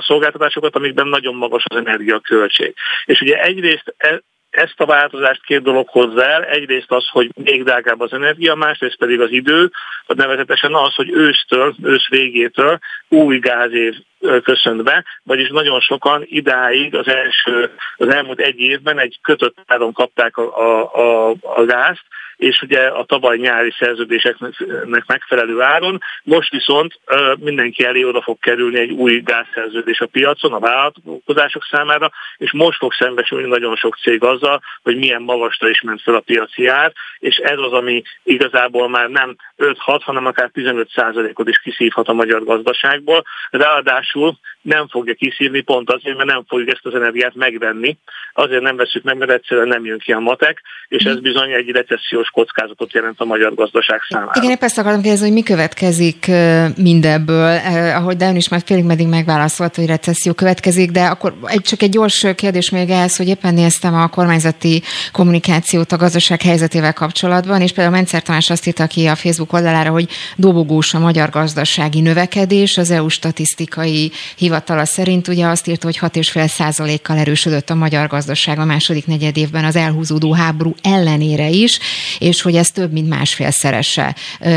szolgáltatásokat, amikben nagyon magas az energiaköltség. És ugye egyrészt e- Ezt a változást két dolog hozzá el, egyrészt az, hogy még drágább az energia, másrészt pedig az idő, nevezetesen az, hogy ősztől, ősz végétől új gázév köszönt be, vagyis nagyon sokan idáig az első, az elmúlt egy évben egy kötött áron kapták a, a, a, a gázt, és ugye a tavaly nyári szerződéseknek megfelelő áron, most viszont mindenki elé oda fog kerülni egy új gázszerződés a piacon, a vállalkozások számára, és most fog szembesülni nagyon sok cég azzal, hogy milyen magasra is ment fel a piaci ár, és ez az, ami igazából már nem öt-hat, hanem akár tizenöt százalékot is kiszívhat a magyar gazdaságból, ráadásul nem fogja kiszívni pont azért, mert nem fogjuk ezt az energiát megvenni, azért nem veszük meg, mert egyszerűen nem jön ki a matek, és ez bizony egy recessziós kockázatot jelent a magyar gazdaság számára. Igen, épp ezt akarom kérdezni, hogy mi következik mindebből, ahogy de ön is már félig meddig megválaszolt, hogy recesszió következik, de akkor egy, csak egy gyors kérdés még ehhez, hogy éppen néztem a kormányzati kommunikációt a gazdaság helyzetével kapcsolatban, és például Mencer Tamás azt írta ki a Facebook oldalára, hogy dobogós a magyar gazdasági növekedés, az é u statisztikai hivatala szerint ugye azt írta, hogy hat egész öt százalékkal erősödött a magyar gazdaság a második negyed évben az elhúzódó háború ellenére is, és hogy ez több, mint másfélszerese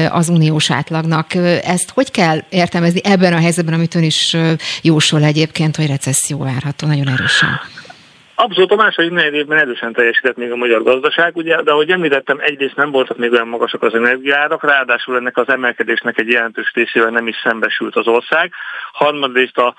az uniós átlagnak. Ezt hogy kell értelmezni ebben a helyzetben, amit ön is jósol egyébként, hogy recesszió várható nagyon erősen? Abszolút, a második negyed évben erősen teljesített még a magyar gazdaság, ugye, de ahogy említettem, egyrészt nem voltak még olyan magasak az energiaárak, ráadásul ennek az emelkedésnek egy jelentős részével nem is szembesült az ország. Harmadrészt a,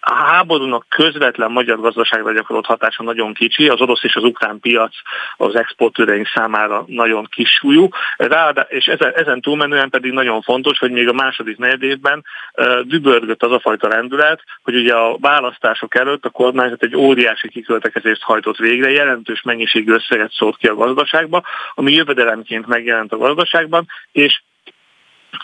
a háborúnak közvetlen magyar gazdaságra gyakorolt hatása nagyon kicsi, az orosz és az ukrán piac az exportőreink számára nagyon kis súlyú, ráadásul, és ezen, ezen túlmenően pedig nagyon fontos, hogy még a második negyed évben uh, dübörgött az a fajta rendület, hogy ugye a választások előtt a kormányzat egy óriási kiköltekezést költekezést hajtott végre, jelentős mennyiségű összeget szólt ki a gazdaságba, ami jövedelemként megjelent a gazdaságban, és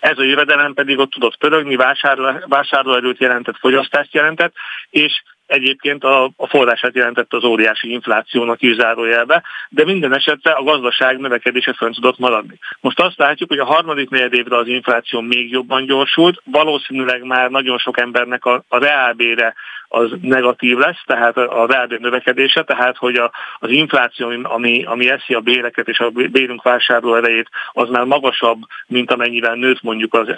ez a jövedelem pedig ott tudott pörögni, vásárla, vásárlóerőt jelentett, fogyasztást jelentett, és egyébként a, a forrását jelentett az óriási inflációnak is zárójelbe, de minden esetre a gazdaság növekedése fönn tudott maradni. Most azt látjuk, hogy a harmadik negyedévre az infláció még jobban gyorsult, valószínűleg már nagyon sok embernek a, a reálbére az negatív lesz, tehát a reálbér növekedése, tehát hogy a, az infláció, ami, ami eszi a béreket és a bérünk vásárló erejét, az már magasabb, mint amennyivel nőtt mondjuk az,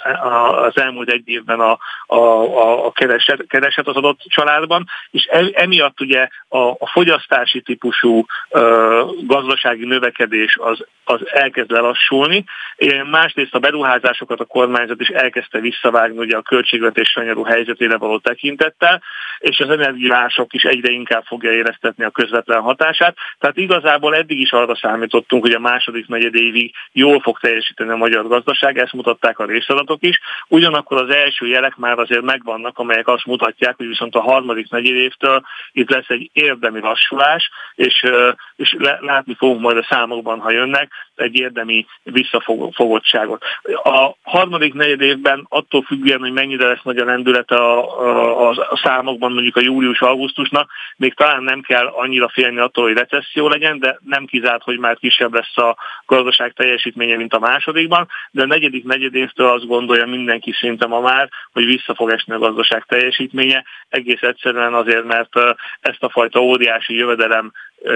az elmúlt egy évben a, a, a, a kereset, kereset az adott családban, és emiatt ugye a, a fogyasztási típusú ö, gazdasági növekedés az, az elkezd lelassulni, másrészt a beruházásokat a kormányzat is elkezdte visszavágni ugye a költségvetés sanyarú helyzetére való tekintettel, és az energiások is egyre inkább fogja éreztetni a közvetlen hatását. Tehát igazából eddig is arra számítottunk, hogy a második negyedévig jól fog teljesíteni a magyar gazdaság, ezt mutatták a részadatok is. Ugyanakkor az első jelek már azért megvannak, amelyek azt mutatják, hogy viszont a harmadik negyedévtől itt lesz egy érdemi lassulás, és, és látni fogunk majd a számokban, ha jönnek, egy érdemi visszafogottságot. A harmadik negyedévben attól függően, hogy mennyire lesz nagy a lendület a, a, a számokban, mondjuk a július-augusztusnak, még talán nem kell annyira félni attól, hogy recesszió legyen, de nem kizárt, hogy már kisebb lesz a gazdaság teljesítménye, mint a másodikban, de a negyedik negyedévtől azt gondolja mindenki szinte ma már, hogy vissza fog esni a gazdaság teljesítménye, egész egyszerűen azért, mert ezt a fajta óriási jövedelem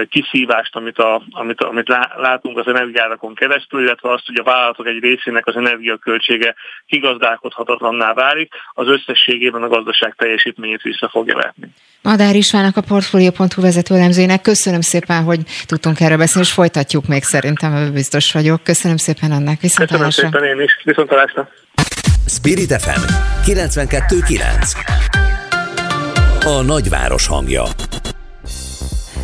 kiszívást, amit, a, amit, amit látunk az energiárakon keresztül, illetve azt, hogy a vállalatok egy részének az energiaköltsége kigazdálkodhatatlanná válik, az összességében a gazdaság teljesítményét vissza fogja vetni. Madár Istvánnak, a Portfolio.hu vezető elemzőjének köszönöm szépen, hogy tudtunk erről beszélni, és folytatjuk még szerintem, biztos vagyok. Köszönöm szépen annak, viszontlátásra. Köszönöm szépen én is, viszontlátásra. Spirit ef em kilencvenkettő kilenc A nagyváros hangja.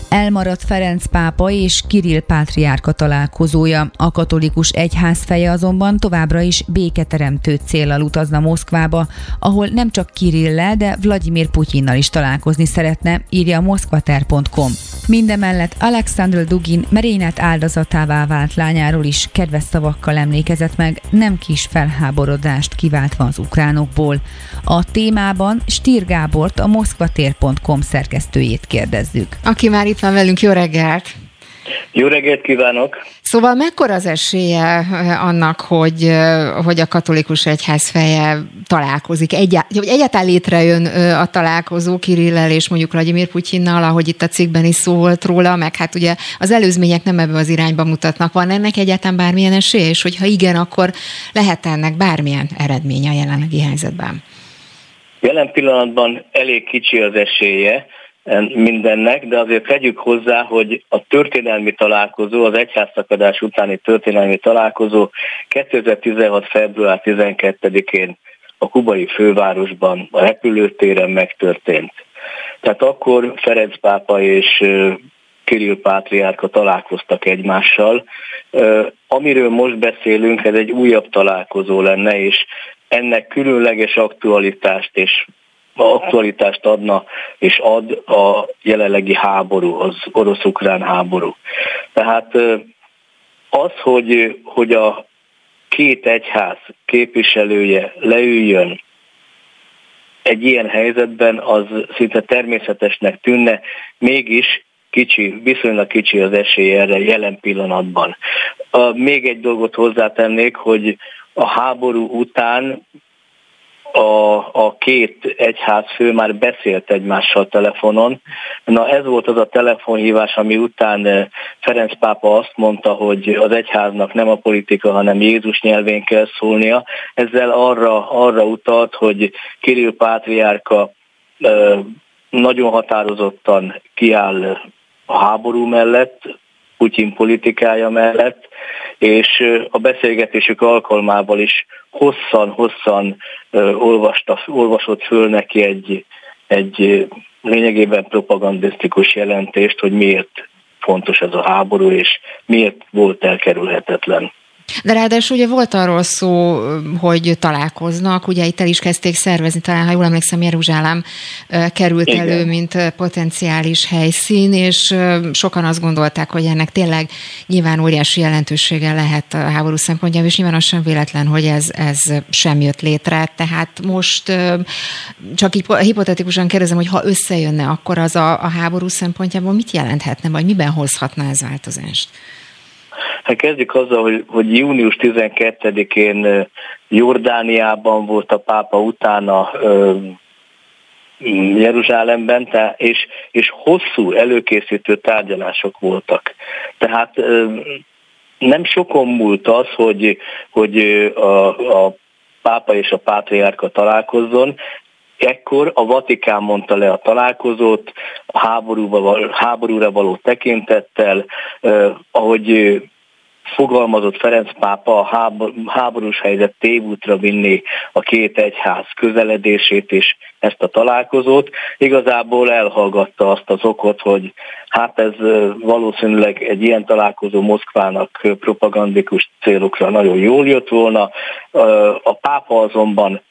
Elmaradt Ferenc pápa és Kirill pátriárka találkozója. A katolikus egyház feje azonban továbbra is béketeremtő céllal utazna Moszkvába, ahol nem csak Kirillel, de Vladimir Putyinnal is találkozni szeretne, írja a moszkvater pont com. Mindemellett Alexander Dugin merénylet áldozatává vált lányáról is kedves szavakkal emlékezett meg, nem kis felháborodást kiváltva az ukránokból. A témában Stír Gábort, a moszkvater pont com szerkesztőjét kérdezzük. Aki már itt van velünk, jó reggelt! Jó reggelt kívánok! Szóval mekkora az esélye annak, hogy, hogy a katolikus egyház feje találkozik, Egyá- hogy egyáltalán létrejön a találkozó Kirillel és mondjuk Vladimir Putyinnal, ahogy itt a cikkben is szó volt róla, meg hát ugye az előzmények nem ebbe az irányba mutatnak. Van ennek egyáltalán bármilyen esélye, és hogyha igen, akkor lehet ennek bármilyen eredménye a jelenlegi helyzetben? Jelen pillanatban elég kicsi az esélye mindennek, de azért tegyük hozzá, hogy a történelmi találkozó, az egyházszakadás utáni történelmi találkozó kétezer-tizenhat február tizenkettedikén a kubai fővárosban, a repülőtéren megtörtént. Tehát akkor Ferenc pápa és Kirill pátriárka találkoztak egymással. Amiről most beszélünk, ez egy újabb találkozó lenne, és ennek különleges aktualitást és aktualitást adna és ad a jelenlegi háború, az orosz-ukrán háború. Tehát az, hogy, hogy a két egyház képviselője leüljön egy ilyen helyzetben, az szinte természetesnek tűnne, mégis kicsi, viszonylag kicsi az esély erre jelen pillanatban. Még egy dolgot hozzátennék, hogy a háború után A, a két egyházfő már beszélt egymással telefonon. Na ez volt az a telefonhívás, ami után Ferenc pápa azt mondta, hogy az egyháznak nem a politika, hanem Jézus nyelvén kell szólnia. Ezzel arra, arra utalt, hogy Kirill pátriárka nagyon határozottan kiáll a háború mellett, Putyin politikája mellett, és a beszélgetésük alkalmával is hosszan-hosszan olvasta, olvasott föl neki egy, egy lényegében propagandisztikus jelentést, hogy miért fontos ez a háború, és miért volt elkerülhetetlen. De ráadásul ugye volt arról szó, hogy találkoznak, ugye itt el is kezdték szervezni, talán, ha jól emlékszem, Jeruzsálem került Igen. elő, mint potenciális helyszín, és sokan azt gondolták, hogy ennek tényleg nyilván óriási jelentősége lehet a háború szempontjából, és nyilván az sem véletlen, hogy ez, ez sem jött létre. Tehát most csak így hipotetikusan kérdezem, hogy ha összejönne, akkor az a, a háború szempontjából mit jelenthetne, vagy miben hozhatna ez változást? Hát kezdjük azzal, hogy, hogy június tizenkettedikén Jordániában volt a pápa, utána ö, Jeruzsálemben, tehát, és, és hosszú előkészítő tárgyalások voltak. Tehát ö, nem sokon múlt az, hogy, hogy a, a pápa és a pátriárka találkozzon. Ekkor a Vatikán mondta le a találkozót, a háborúra való tekintettel, eh, ahogy fogalmazott Ferenc pápa, a háborús helyzet tévútra vinni a két egyház közeledését és ezt a találkozót. Igazából elhallgatta azt az okot, hogy hát ez valószínűleg egy ilyen találkozó Moszkvának propagandikus célokra nagyon jól jött volna. A pápa azonban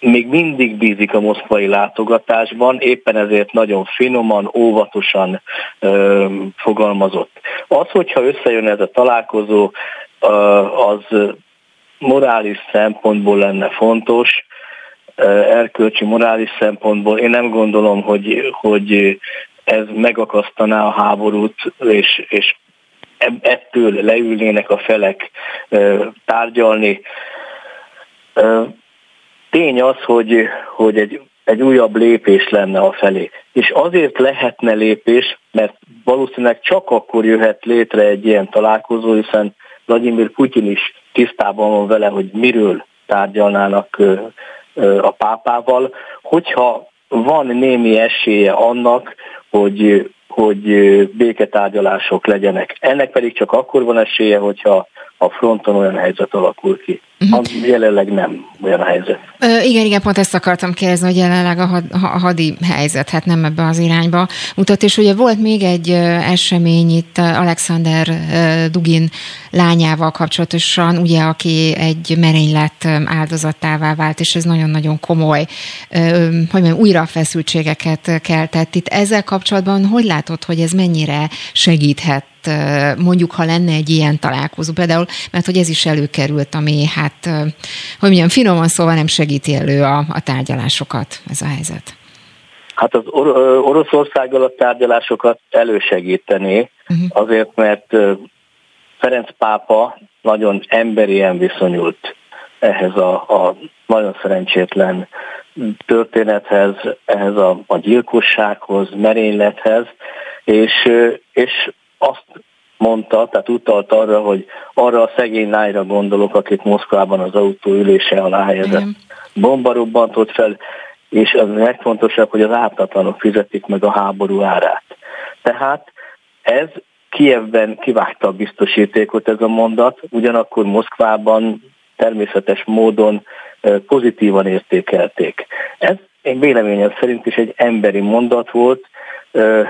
még mindig bízik a moszkvai látogatásban, éppen ezért nagyon finoman, óvatosan ö, fogalmazott. Az, hogyha összejön ez a találkozó, ö, az morális szempontból lenne fontos, ö, erkölcsi morális szempontból. Én nem gondolom, hogy, hogy ez megakasztaná a háborút, és, és ettől leülnének a felek ö, tárgyalni. Ö, Tény az, hogy, hogy egy, egy újabb lépés lenne a felé. És azért lehetne lépés, mert valószínűleg csak akkor jöhet létre egy ilyen találkozó, hiszen Vladimir Putin is tisztában van vele, hogy miről tárgyalnának a pápával, hogyha van némi esélye annak, hogy, hogy béketárgyalások legyenek. Ennek pedig csak akkor van esélye, hogyha a fronton olyan helyzet alakul ki. Uh-huh. Ami jelenleg nem olyan helyzet. Ö, igen, igen, pont ezt akartam kérdezni, hogy jelenleg a, had, a hadi helyzet, hát nem ebbe az irányba mutat. És ugye volt még egy esemény itt Alexander Dugin lányával kapcsolatosan, ugye, aki egy merénylet áldozatává vált, és ez nagyon-nagyon komoly, hogy mondjam, újra feszültségeket keltett itt. Ezzel kapcsolatban hogy látod, hogy ez mennyire segíthet, mondjuk, ha lenne egy ilyen találkozó például, mert hogy ez is előkerült, ami hát, hogy milyen finoman szóval nem segíti elő a, a tárgyalásokat, ez a helyzet. Hát az Or- Oroszországgal a tárgyalásokat elősegíteni, uh-huh. azért, mert Ferenc pápa nagyon emberien viszonyult ehhez a, a nagyon szerencsétlen történethez, ehhez a, a gyilkossághoz, merénylethez, és, és azt mondta, tehát utalt arra, hogy arra a szegény lányra gondolok, akit Moszkvában az autó ülése alá helyezett. Igen. Bomba robbantott fel, és az legfontosabb, hogy az ártatlanok fizetik meg a háború árát. Tehát ez Kijevben kivágta a biztosítékot, ez a mondat, ugyanakkor Moszkvában természetes módon pozitívan értékelték. Ez én véleményem szerint is egy emberi mondat volt,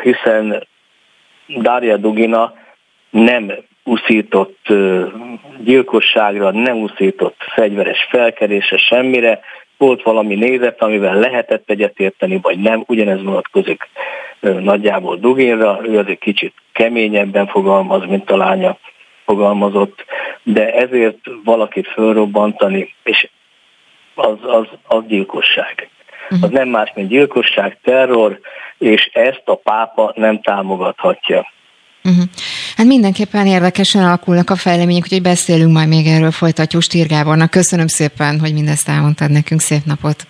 hiszen Darja Dugina nem uszított gyilkosságra, nem uszított fegyveres felkerésre, semmire. Volt valami nézet, amivel lehetett egyetérteni, vagy nem, ugyanez vonatkozik nagyjából Duginra. Ő az egy kicsit keményebben fogalmaz, mint a lánya fogalmazott, de ezért valakit fölrobbantani, és az, az, az gyilkosság. Uh-huh. Az nem más, mint gyilkosság, terror, és ezt a pápa nem támogathatja. Uh-huh. Hát mindenképpen érdekesen alakulnak a fejlemények, úgyhogy beszélünk majd még erről, folytatjuk Stier Gábornak. Köszönöm szépen, hogy mindezt elmondtad nekünk, szép napot!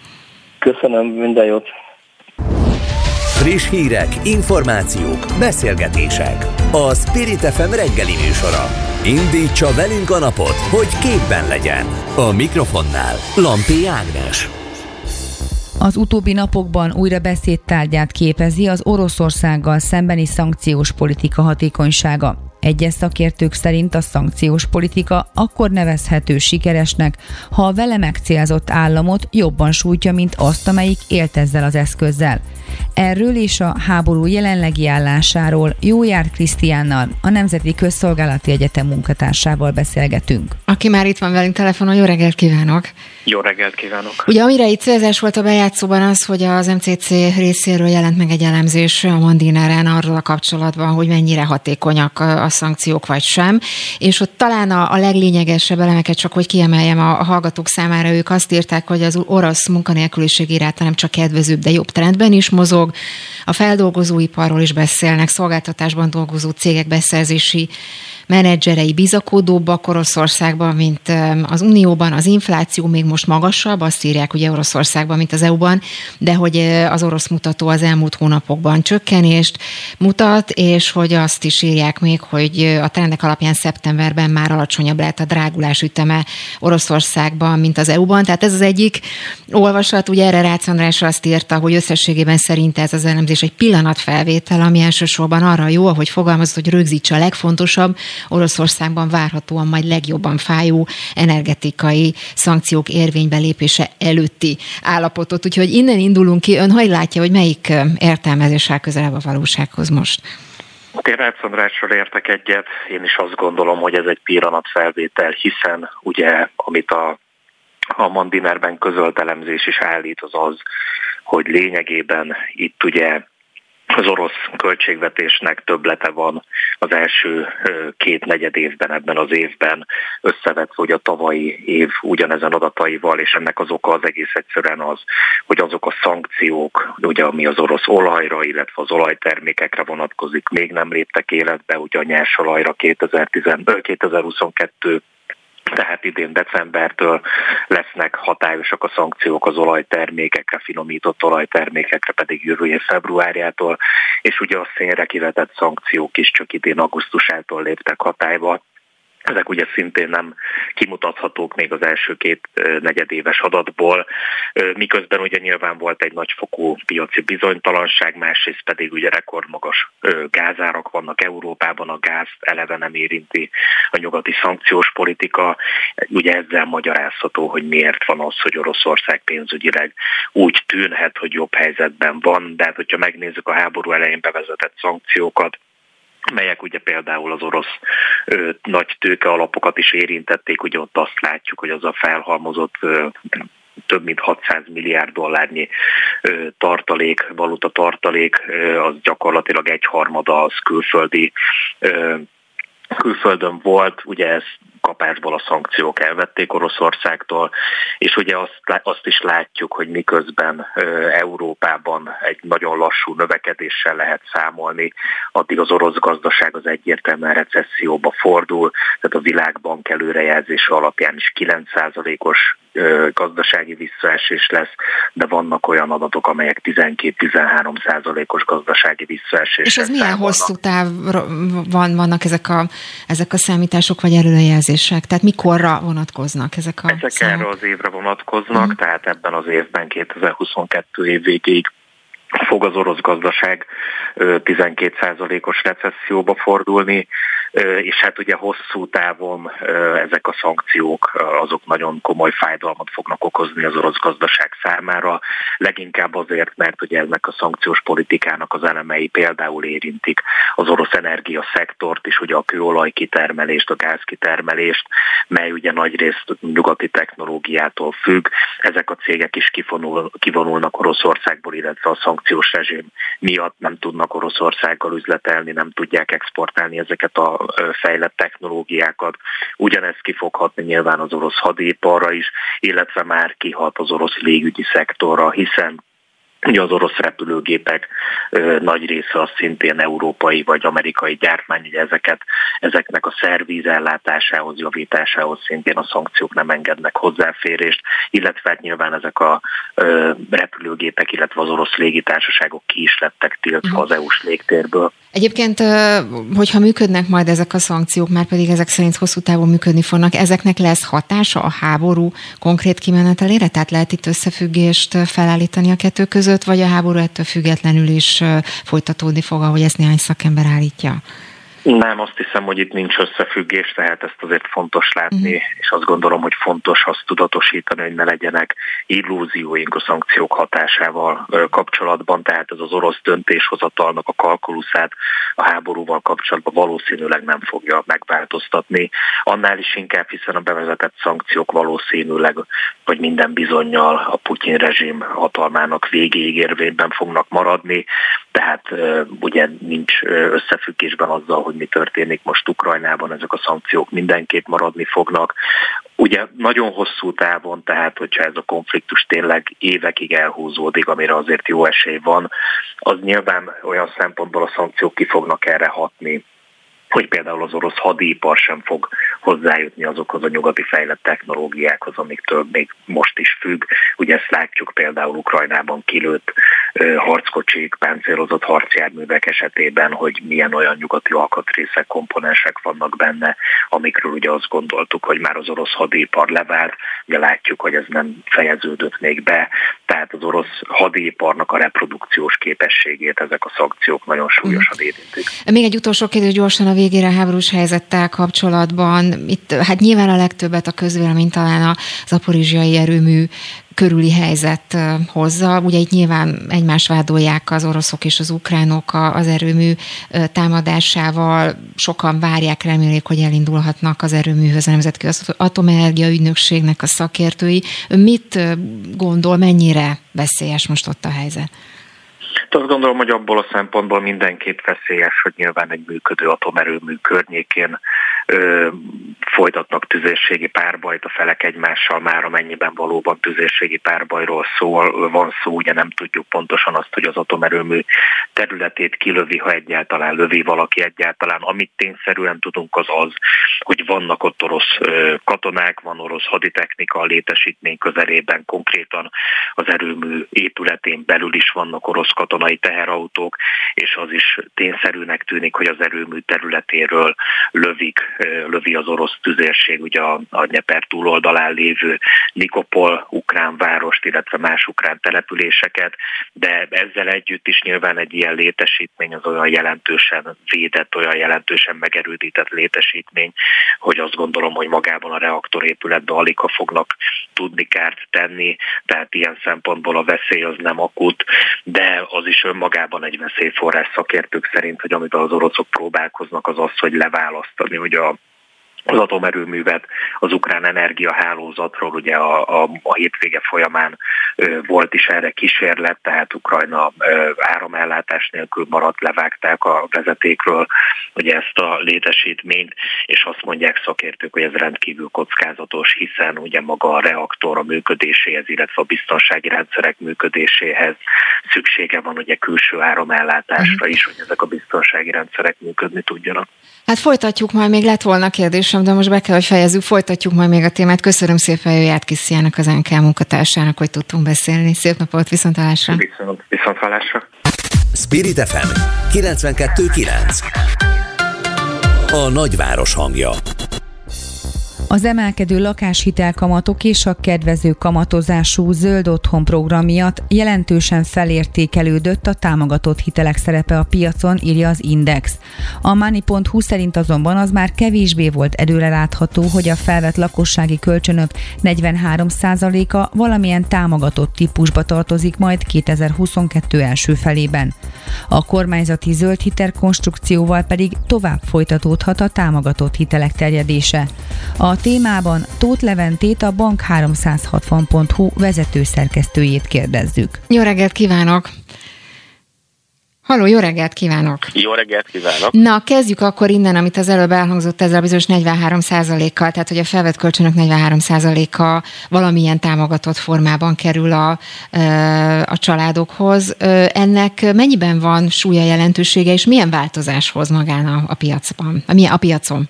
Köszönöm, minden jót! Friss hírek, információk, beszélgetések. A Spirit ef em reggeli műsora. Indítsa velünk a napot, hogy képben legyen. A mikrofonnál Lampi Ágnes. Az utóbbi napokban újra beszédtárgyát képezi az Oroszországgal szembeni szankciós politika hatékonysága. Egyes szakértők szerint a szankciós politika akkor nevezhető sikeresnek, ha a vele megcélzott államot jobban sújtja, mint azt, amelyik élt ezzel az eszközzel. Erről és a háború jelenlegi állásáról Jójár Krisztiánnal, a Nemzeti Közszolgálati Egyetem munkatársával beszélgetünk. Aki már itt van velünk telefonon, jó reggelt kívánok! Jó reggelt kívánok! Ugye amire itt célzás volt a bejátszóban az, hogy az em cé cé részéről jelent meg egy elemzés a Mandineren arról a kapcsolatban, hogy mennyire hatékonyak a szankciók vagy sem, és ott talán a, a leglényegesebb elemeket csak, hogy kiemeljem a, a hallgatók számára, ők azt írták, hogy az orosz munkanélküliségi ráta nem csak kedvezőbb, de jobb trendben is mozog. A feldolgozóiparról is beszélnek, szolgáltatásban dolgozó cégek beszerzési menedzserei bizakodóbbak Oroszországban, mint az Unióban, az infláció még most magasabb, azt írják ugye Oroszországban, mint az é u-ban, de hogy az orosz mutató az elmúlt hónapokban csökkenést mutat, és hogy azt is írják még, hogy a trendek alapján szeptemberben már alacsonyabb lehet a drágulás üteme Oroszországban, mint az é u-ban. Tehát ez az egyik olvasat, ugye erre Rácz András azt írta, hogy összességében szerint ez az elemzés egy pillanatfelvétel, ami elsősorban arra jó, ahogy fogalmazott, hogy rögzítse a legfontosabb, Oroszországban várhatóan majd legjobban fájó energetikai szankciók érvénybe lépése előtti állapotot. Úgyhogy innen indulunk ki. Ön hogy látja, hogy melyik értelmezés áll közelebb a valósághoz most? Én Rácz Andrással értek egyet. Én is azt gondolom, hogy ez egy pillanatfelvétel, hiszen ugye, amit a, a Mandinerben közölt elemzés is állít, az az, hogy lényegében itt ugye az orosz költségvetésnek többlete van az első két negyed évben, ebben az évben összevetve, hogy a tavalyi év ugyanezen adataival, és ennek az oka az egész egyszerűen az, hogy azok a szankciók, ugye, ami az orosz olajra, illetve az olajtermékekre vonatkozik, még nem léptek életbe, ugye a nyersolajra kétezer-huszonkettő tehát idén decembertől lesznek hatályosak a szankciók az olajtermékekre, finomított olajtermékekre pedig jövő év februárjától, és ugye a szénre kivetett szankciók is csak idén augusztusától léptek hatályba. Ezek ugye szintén nem kimutathatók még az első két negyedéves adatból, miközben ugye nyilván volt egy nagyfokú piaci bizonytalanság, másrészt pedig ugye rekordmagas gázárak vannak Európában, a gázt eleve nem érinti a nyugati szankciós politika. Ugye ezzel magyarázható, hogy miért van az, hogy Oroszország pénzügyileg úgy tűnhet, hogy jobb helyzetben van, de hát hogyha megnézzük a háború elején bevezetett szankciókat, melyek ugye például az orosz ö, nagy tőke alapokat is érintették, ugye ott azt látjuk, hogy az a felhalmozott ö, több mint hatszáz milliárd dollárnyi ö, tartalék, valuta tartalék, ö, az gyakorlatilag egyharmada az külföldi ö, külföldön volt, ugye ez kapásból a szankciók elvették Oroszországtól, és ugye azt, azt is látjuk, hogy miközben Európában egy nagyon lassú növekedéssel lehet számolni, addig az orosz gazdaság az egyértelműen recesszióba fordul, tehát a Világbank előrejelzése alapján is kilenc százalékos gazdasági visszaesés lesz, de vannak olyan adatok, amelyek tizenkét-tizenhárom százalékos gazdasági visszaesés. És ez milyen vannak. Hosszú távon van, vannak ezek a, ezek a számítások vagy előrejelzések? Tehát mikorra vonatkoznak ezek a Ezek számok? Erre az évre vonatkoznak, uh-huh. tehát ebben az évben kétezer-huszonkettő év végéig fog az orosz gazdaság tizenkét százalékos recesszióba fordulni, és hát ugye hosszú távon ezek a szankciók azok nagyon komoly fájdalmat fognak okozni az orosz gazdaság számára, leginkább azért, mert ugye ennek a szankciós politikának az elemei például érintik az orosz energiaszektort is, ugye a kőolaj kitermelést, a gázkitermelést, mely ugye nagyrészt nyugati technológiától függ, ezek a cégek is kifonul, kivonulnak Oroszországból, illetve a szankciós rezsim miatt nem tudnak Oroszországgal üzletelni, nem tudják exportálni ezeket a fejlett technológiákat. Ugyanezt ki fog hatni nyilván az orosz hadiparra is, illetve már kihat az orosz légügyi szektorra, hiszen ugye az orosz repülőgépek ö, nagy része az szintén európai vagy amerikai gyártmány, ugye ezeket, ezeknek a szervízellátásához, javításához szintén a szankciók nem engednek hozzáférést, illetve hát nyilván ezek a ö, repülőgépek, illetve az orosz légitársaságok ki is lettek tiltva az é u-s légtérből. Egyébként, hogyha működnek majd ezek a szankciók, már pedig ezek szerint hosszú távon működni fognak, ezeknek lesz hatása a háború konkrét kimenetelére? Tehát lehet itt összefüggést felállítani a kettő között, vagy a háború ettől függetlenül is folytatódni fog, ahogy ezt néhány szakember állítja? Nem, azt hiszem, hogy itt nincs összefüggés, tehát ezt azért fontos látni, uh-huh. és azt gondolom, hogy fontos azt tudatosítani, hogy ne legyenek illúzióink a szankciók hatásával kapcsolatban, tehát ez az orosz döntéshozatalnak a kalkuluszát a háborúval kapcsolatban valószínűleg nem fogja megváltoztatni. Annál is inkább, hiszen a bevezetett szankciók valószínűleg, vagy minden bizonnyal a Putyin rezsim hatalmának végéig érvényben fognak maradni, tehát ugye nincs összefüggésben azzal, hogy mi történik most Ukrajnában, ezek a szankciók mindenképp maradni fognak. Ugye nagyon hosszú távon, tehát hogyha ez a konfliktus tényleg évekig elhúzódik, amire azért jó esély van, az nyilván olyan szempontból a szankciók ki fognak erre hatni, hogy például az orosz hadipar sem fog hozzájutni azokhoz a nyugati fejlett technológiákhoz, amiktől még most is függ. Ugye ezt látjuk például Ukrajnában kilőtt harckocsik, páncélozott harcjárművek esetében, hogy milyen olyan nyugati alkatrészek, komponensek vannak benne, amikről ugye azt gondoltuk, hogy már az orosz hadipar levált, ugye látjuk, hogy ez nem fejeződött még be, tehát az orosz hadiparnak a reprodukciós képességét ezek a szankciók nagyon súlyosan érintik. Még egy utolsó kérdés gyorsan a végére, a háborús helyzettel kapcsolatban. Itt hát nyilván a legtöbbet a közvélemény talán a zaporizsiai erőmű körüli helyzet hozza. Ugye itt nyilván egymást vádolják az oroszok és az ukránok az erőmű támadásával. Sokan várják, remélik, hogy elindulhatnak az erőműhöz a Nemzetközi Atomenergia Ügynökségnek a szakértői. Ön mit gondol, mennyire veszélyes most ott a helyzet? Azt gondolom, hogy abból a szempontból mindenképp veszélyes, hogy nyilván egy működő atomerőmű környékén ö, folytatnak tüzérségi párbajt a felek egymással, már amennyiben valóban tüzérségi párbajról szól, van szó, ugye nem tudjuk pontosan azt, hogy az atomerőmű területét kilövi, ha egyáltalán lövi valaki egyáltalán. Amit tényszerűen tudunk, az az, hogy vannak ott orosz katonák, van orosz haditechnika a létesítmény közelében, konkrétan az erőmű épületén belül is vannak orosz katonák, teherautók, és az is tényszerűnek tűnik, hogy az erőmű területéről lövik, lövi az orosz tüzérség, ugye a, a Dnyeper túloldalán lévő Nikopol ukrán várost, illetve más ukrán településeket, de ezzel együtt is nyilván egy ilyen létesítmény az olyan jelentősen védett, olyan jelentősen megerődített létesítmény, hogy azt gondolom, hogy magában a reaktorépületben alig ha fognak tudni kárt tenni, tehát ilyen szempontból a veszély az nem akut, de az is önmagában egy veszélyforrás szakértők szerint, hogy amivel az oroszok próbálkoznak, az az, hogy leválasztani ugye a az atomerőművet az ukrán energiahálózatról, ugye a, a, a hétvége folyamán ö, volt is erre kísérlet, tehát Ukrajna ö, áramellátás nélkül maradt, levágták a vezetékről ugye ezt a létesítményt, és azt mondják szakértők, hogy ez rendkívül kockázatos, hiszen ugye maga a reaktor a működéséhez, illetve a biztonsági rendszerek működéséhez szüksége van ugye külső áramellátásra is, hogy ezek a biztonsági rendszerek működni tudjanak. Hát folytatjuk majd, még lett volna kérdésem, de most be kell, hogy fejezzük, folytatjuk majd még a témát. Köszönöm szépen Jóját Krisztiának, az en ká munkatársának, hogy tudtunk beszélni. Szép napot, viszonthallásra! Viszont, viszonthallásra! Spirit ef em kilencvenkettő kilenc A nagyváros hangja. Az emelkedő lakáshitelkamatok és a kedvező kamatozású zöld otthon program miatt jelentősen felértékelődött a támogatott hitelek szerepe a piacon, írja az Index. A Money.hu szerint azonban az már kevésbé volt előrelátható, hogy a felvett lakossági kölcsönök negyvenhárom százaléka valamilyen támogatott típusba tartozik majd kétezer-huszonkettő első felében. A kormányzati zöld hitel konstrukcióval pedig tovább folytatódhat a támogatott hitelek terjedése. A A témában Tóth Leventét, a bank háromszázhatvan pont hú vezető szerkesztőjét kérdezzük. Jó reggelt kívánok! Halló, jó reggelt kívánok! Jó reggelt kívánok! Na, kezdjük akkor innen, amit az előbb elhangzott, ezzel bizonyos negyvenhárom százalékkal, tehát hogy a felvett kölcsönök negyvenhárom százaléka valamilyen támogatott formában kerül a, a családokhoz. Ennek mennyiben van súlya, jelentősége, és milyen változás hoz magán a, a piacban, a, a piacon?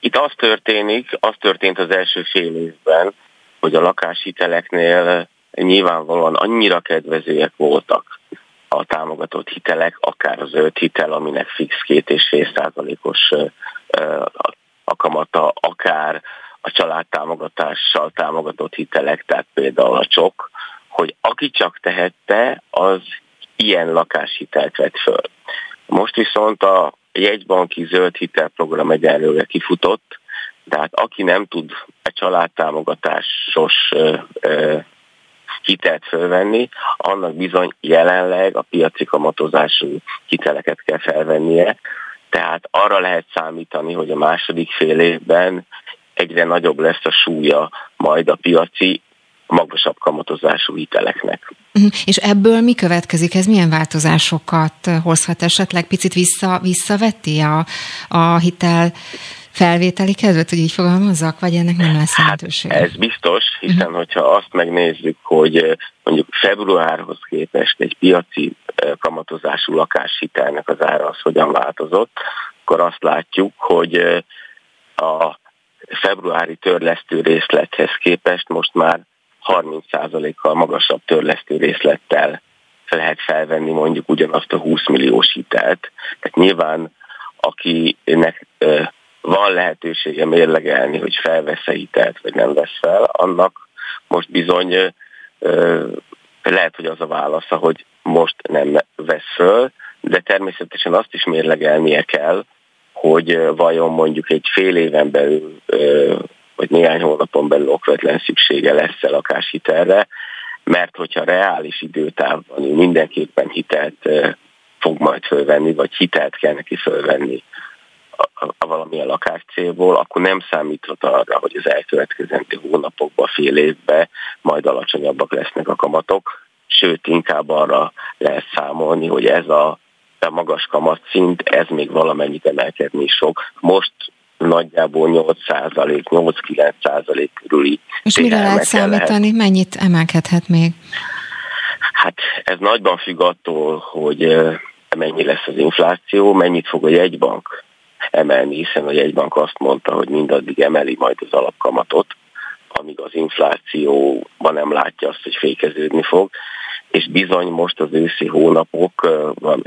Itt az történik, az történt az első fél évben, hogy a lakáshiteleknél nyilvánvalóan annyira kedvezőek voltak a támogatott hitelek, akár az zöld hitel, aminek fix két és fél százalékos a kamata, akár a családtámogatással támogatott hitelek, tehát például a csok, hogy aki csak tehette, az ilyen lakáshitelt vett föl. Most viszont a jegybanki zöld hitelprogram egy előre kifutott, tehát aki nem tud a családtámogatásos hitelt fölvenni, annak bizony jelenleg a piaci kamatozású hiteleket kell felvennie. Tehát arra lehet számítani, hogy a második fél évben egyre nagyobb lesz a súlya majd a piaci, magasabb kamatozású hiteleknek. És ebből mi következik? Ez milyen változásokat hozhat esetleg? Picit vissza, visszavetti a, a hitel felvételi kedvet, hogy így fogalmazzak, vagy ennek nem lesz lehetőség? Hát ez biztos, hiszen uh-huh. hogyha azt megnézzük, hogy mondjuk februárhoz képest egy piaci kamatozású lakáshitelnek az ára az hogyan változott, akkor azt látjuk, hogy a februári törlesztő részlethez képest most már harminc százalékkal magasabb törlesztő részlettel lehet felvenni mondjuk ugyanazt a húsz milliós hitelt. Tehát nyilván akinek van lehetősége mérlegelni, hogy felvesz-e hitelt, vagy nem vesz fel, annak most bizony lehet, hogy az a válasza, hogy most nem vesz föl, de természetesen azt is mérlegelnie kell, hogy vajon mondjuk egy fél éven belül vagy néhány hónapon belül okvetlen szüksége lesz-e lakáshitelre, mert hogyha reális időtávban mindenképpen hitelt fog majd fölvenni, vagy hitelt kell neki fölvenni a, a valamilyen lakáscélból, akkor nem számíthat arra, hogy az elkövetkezendő hónapokban, fél évben majd alacsonyabbak lesznek a kamatok, sőt inkább arra lehet számolni, hogy ez a, a magas kamatszint, ez még valamennyit emelkedni is fog. Most nagyjából nyolc százalék, nyolc-kilenc százalék körüli. És mire lehet számítani? Lehet. Mennyit emelkedhet még? Hát ez nagyban függ attól, hogy mennyi lesz az infláció, mennyit fog a jegybank emelni, hiszen a jegybank azt mondta, hogy mindaddig emeli majd az alapkamatot, amíg az inflációban nem látja azt, hogy fékeződni fog, és bizony most az őszi hónapok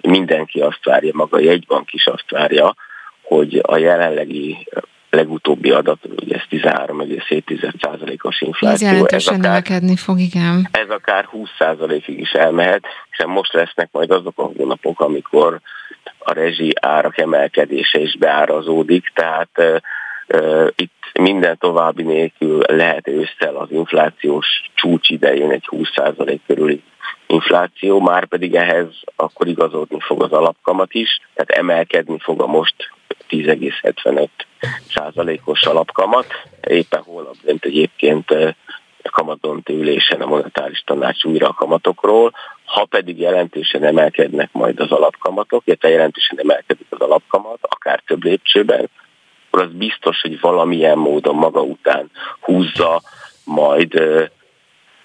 mindenki azt várja, maga a jegybank is azt várja, hogy a jelenlegi legutóbbi adat, ugye ez tizenhárom egész hét százalékos infláció. Ez jelentősen ez akár, növekedni fog, igen. Ez akár húsz százalékig is elmehet, hiszen most lesznek majd azok a hónapok, amikor a rezsi árak emelkedése is beárazódik, tehát e, e, itt minden további nélkül lehet ősszel az inflációs csúcs idején egy húsz százalék körüli infláció, már pedig ehhez akkor igazodni fog az alapkamat is, tehát emelkedni fog a most tíz egész hetvenöt százalékos alapkamat. Éppen holnap dönt egyébként kamatdöntő ülésen a monetáris tanács újra a kamatokról. Ha pedig jelentősen emelkednek majd az alapkamatok, illetve jelentősen emelkedik az alapkamat, akár több lépcsőben, akkor az biztos, hogy valamilyen módon maga után húzza majd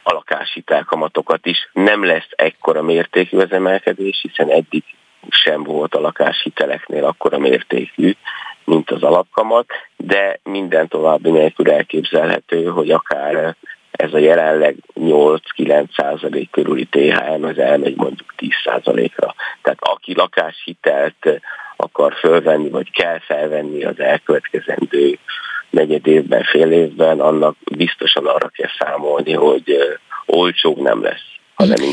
a lakáshitelkamatokat is. Nem lesz ekkora mértékű az emelkedés, hiszen eddig sem volt a lakáshiteleknél akkora mértékű, mint az alapkamat, de minden további nélkül elképzelhető, hogy akár ez a jelenleg nyolc-kilenc százalék körüli té há em, az elmegy mondjuk tíz százalékra. Tehát aki lakáshitelt akar fölvenni, vagy kell felvenni az elkövetkezendő negyed évben, fél évben, annak biztosan arra kell számolni, hogy olcsóbb nem lesz.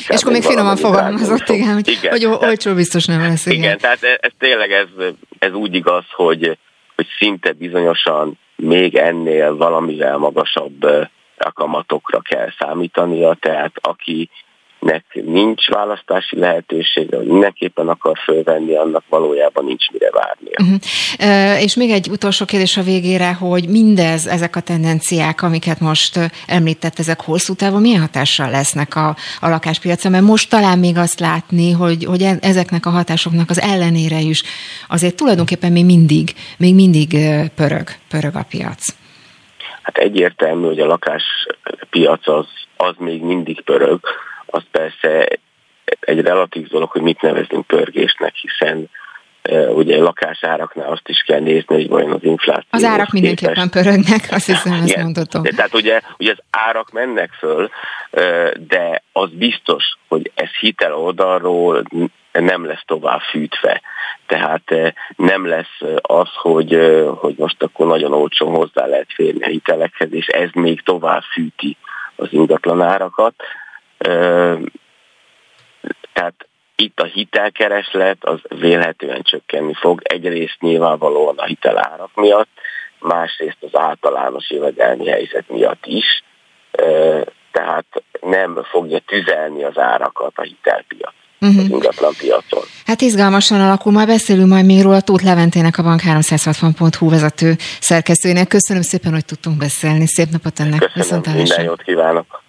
És akkor még finoman fogalmazott, igen, hogy, igen, hogy tehát, olcsó biztos nem lesz. Igen, igen tehát ez tényleg ez, ez úgy igaz, hogy, hogy szinte bizonyosan még ennél valamivel magasabb kamatokra kell számítania, tehát akinek nincs választási lehetősége, hogy mindenképpen akar fölvenni, annak valójában nincs mire várnia. Uh-huh. És még egy utolsó kérdés a végére, hogy mindez, ezek a tendenciák, amiket most említett, ezek hosszú távon milyen hatással lesznek a, a lakáspiacra? Mert most talán még azt látni, hogy, hogy ezeknek a hatásoknak az ellenére is azért tulajdonképpen még mindig, még mindig pörög, pörög a piac. Hát egyértelmű, hogy a lakáspiac az, az még mindig pörög, az persze egy relatív dolog, hogy mit nevezünk pörgésnek, hiszen e, ugye a lakásáraknál azt is kell nézni, hogy vajon az infláció... Az árak képes. Mindenképpen pörögnek, azt hiszem, ezt igen. mondhatom. De, tehát ugye, ugye az árak mennek föl, de az biztos, hogy ez hitel oldalról nem lesz tovább fűtve. Tehát nem lesz az, hogy, hogy most akkor nagyon olcsón hozzá lehet férni a hitelekhez, és ez még tovább fűti az ingatlan árakat. Tehát Itt a hitelkereslet az vélhetően csökkenni fog, egyrészt nyilvánvalóan a hitelárak miatt, másrészt az általános jövedelmi helyzet miatt is, tehát nem fogja tüzelni az árakat a hitelpiac, uh-huh. az ingatlan piacon. Hát izgalmasan alakul, majd beszélünk majd még róla Tóth Leventének, a bank háromszázhatvan pont hú vezető szerkesztőjének. Köszönöm szépen, hogy tudtunk beszélni. Szép napot önnek. Köszönöm, minden jót kívánok.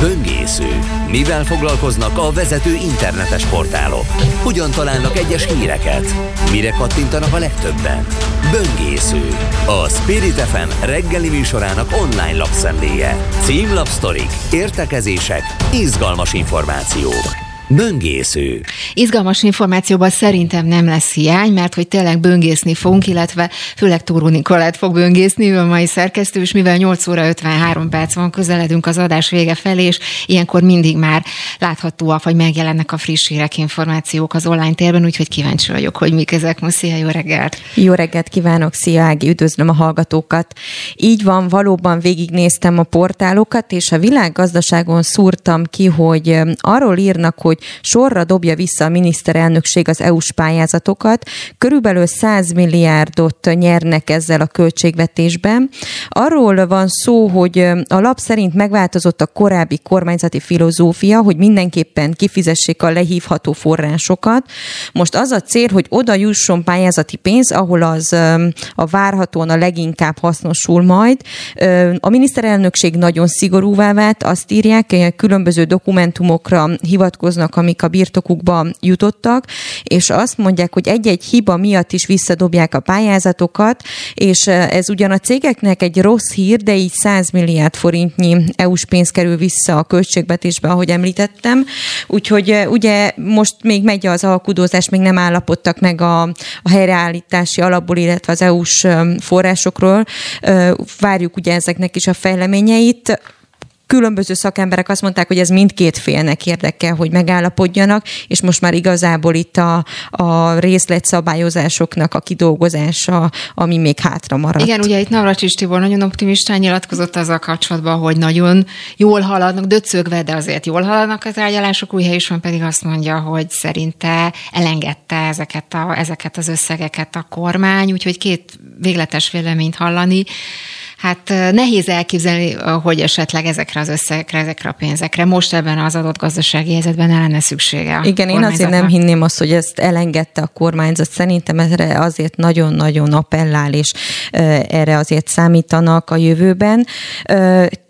Böngésző. Mivel foglalkoznak a vezető internetes portálok? Hogyan találnak egyes híreket? Mire kattintanak a legtöbben? Böngésző. A Spirit ef em reggeli műsorának online lapszemléje. Címlapsztorik, értekezések, izgalmas információk. Böngésző. Izgalmas információban szerintem nem lesz hiány, mert hogy tényleg böngészni fogunk, illetve főleg Túró Nikolát fog böngészni, ő a mai szerkesztő, és mivel nyolc óra ötvenhárom perc van, közeledünk az adás vége felé, és ilyenkor mindig már láthatóak, vagy megjelennek a friss hírek, információk az online térben, úgyhogy kíváncsi vagyok, hogy mik ezek. Most szia, jó reggelt! Jó reggelt kívánok, szia Ági, üdvözlöm a hallgatókat. Így van, valóban végignéztem a portálokat, és a világgazdaságon szúrtam ki, hogy arról írnak, hogy hogy sorra dobja vissza a miniszterelnökség az é u-s pályázatokat. Körülbelül száz milliárdot nyernek ezzel a költségvetésben. Arról van szó, hogy a lap szerint megváltozott a korábbi kormányzati filozófia, hogy mindenképpen kifizessék a lehívható forrásokat. Most az a cél, hogy oda jusson pályázati pénz, ahol az a várhatóan a leginkább hasznosul majd. A miniszterelnökség nagyon szigorúvá vált, azt írják, különböző dokumentumokra hivatkoznak, amik a birtokukba jutottak, és azt mondják, hogy egy-egy hiba miatt is visszadobják a pályázatokat, és ez ugyan a cégeknek egy rossz hír, de így száz milliárd forintnyi é u-s pénz kerül vissza a költségvetésbe, ahogy említettem. Úgyhogy ugye most még megy az alkudózás, még nem állapodtak meg a, a helyreállítási alapból, illetve az é u-s forrásokról. Várjuk ugye ezeknek is a fejleményeit. Különböző szakemberek azt mondták, hogy ez mindkét félnek érdeke, hogy megállapodjanak, és most már igazából itt a, a részletszabályozásoknak a kidolgozása, ami még hátra maradt. Igen, ugye itt Navracsics Tibor nagyon optimistán nyilatkozott azzal kapcsolatban, hogy nagyon jól haladnak, döcögve, de azért jól haladnak a tárgyalások. Újhelyi István pedig azt mondja, hogy szerinte elengedte ezeket, a, ezeket az összegeket a kormány, úgyhogy két végletes véleményt hallani. Hát nehéz elképzelni, hogy esetleg ezekre az összegekre, ezekre a pénzekre most ebben az adott gazdasági helyzetben ne lenne szüksége. Igen, én azért nem hinném azt, hogy ezt elengedte a kormányzat. Szerintem erre azért nagyon-nagyon appellál, és erre azért számítanak a jövőben.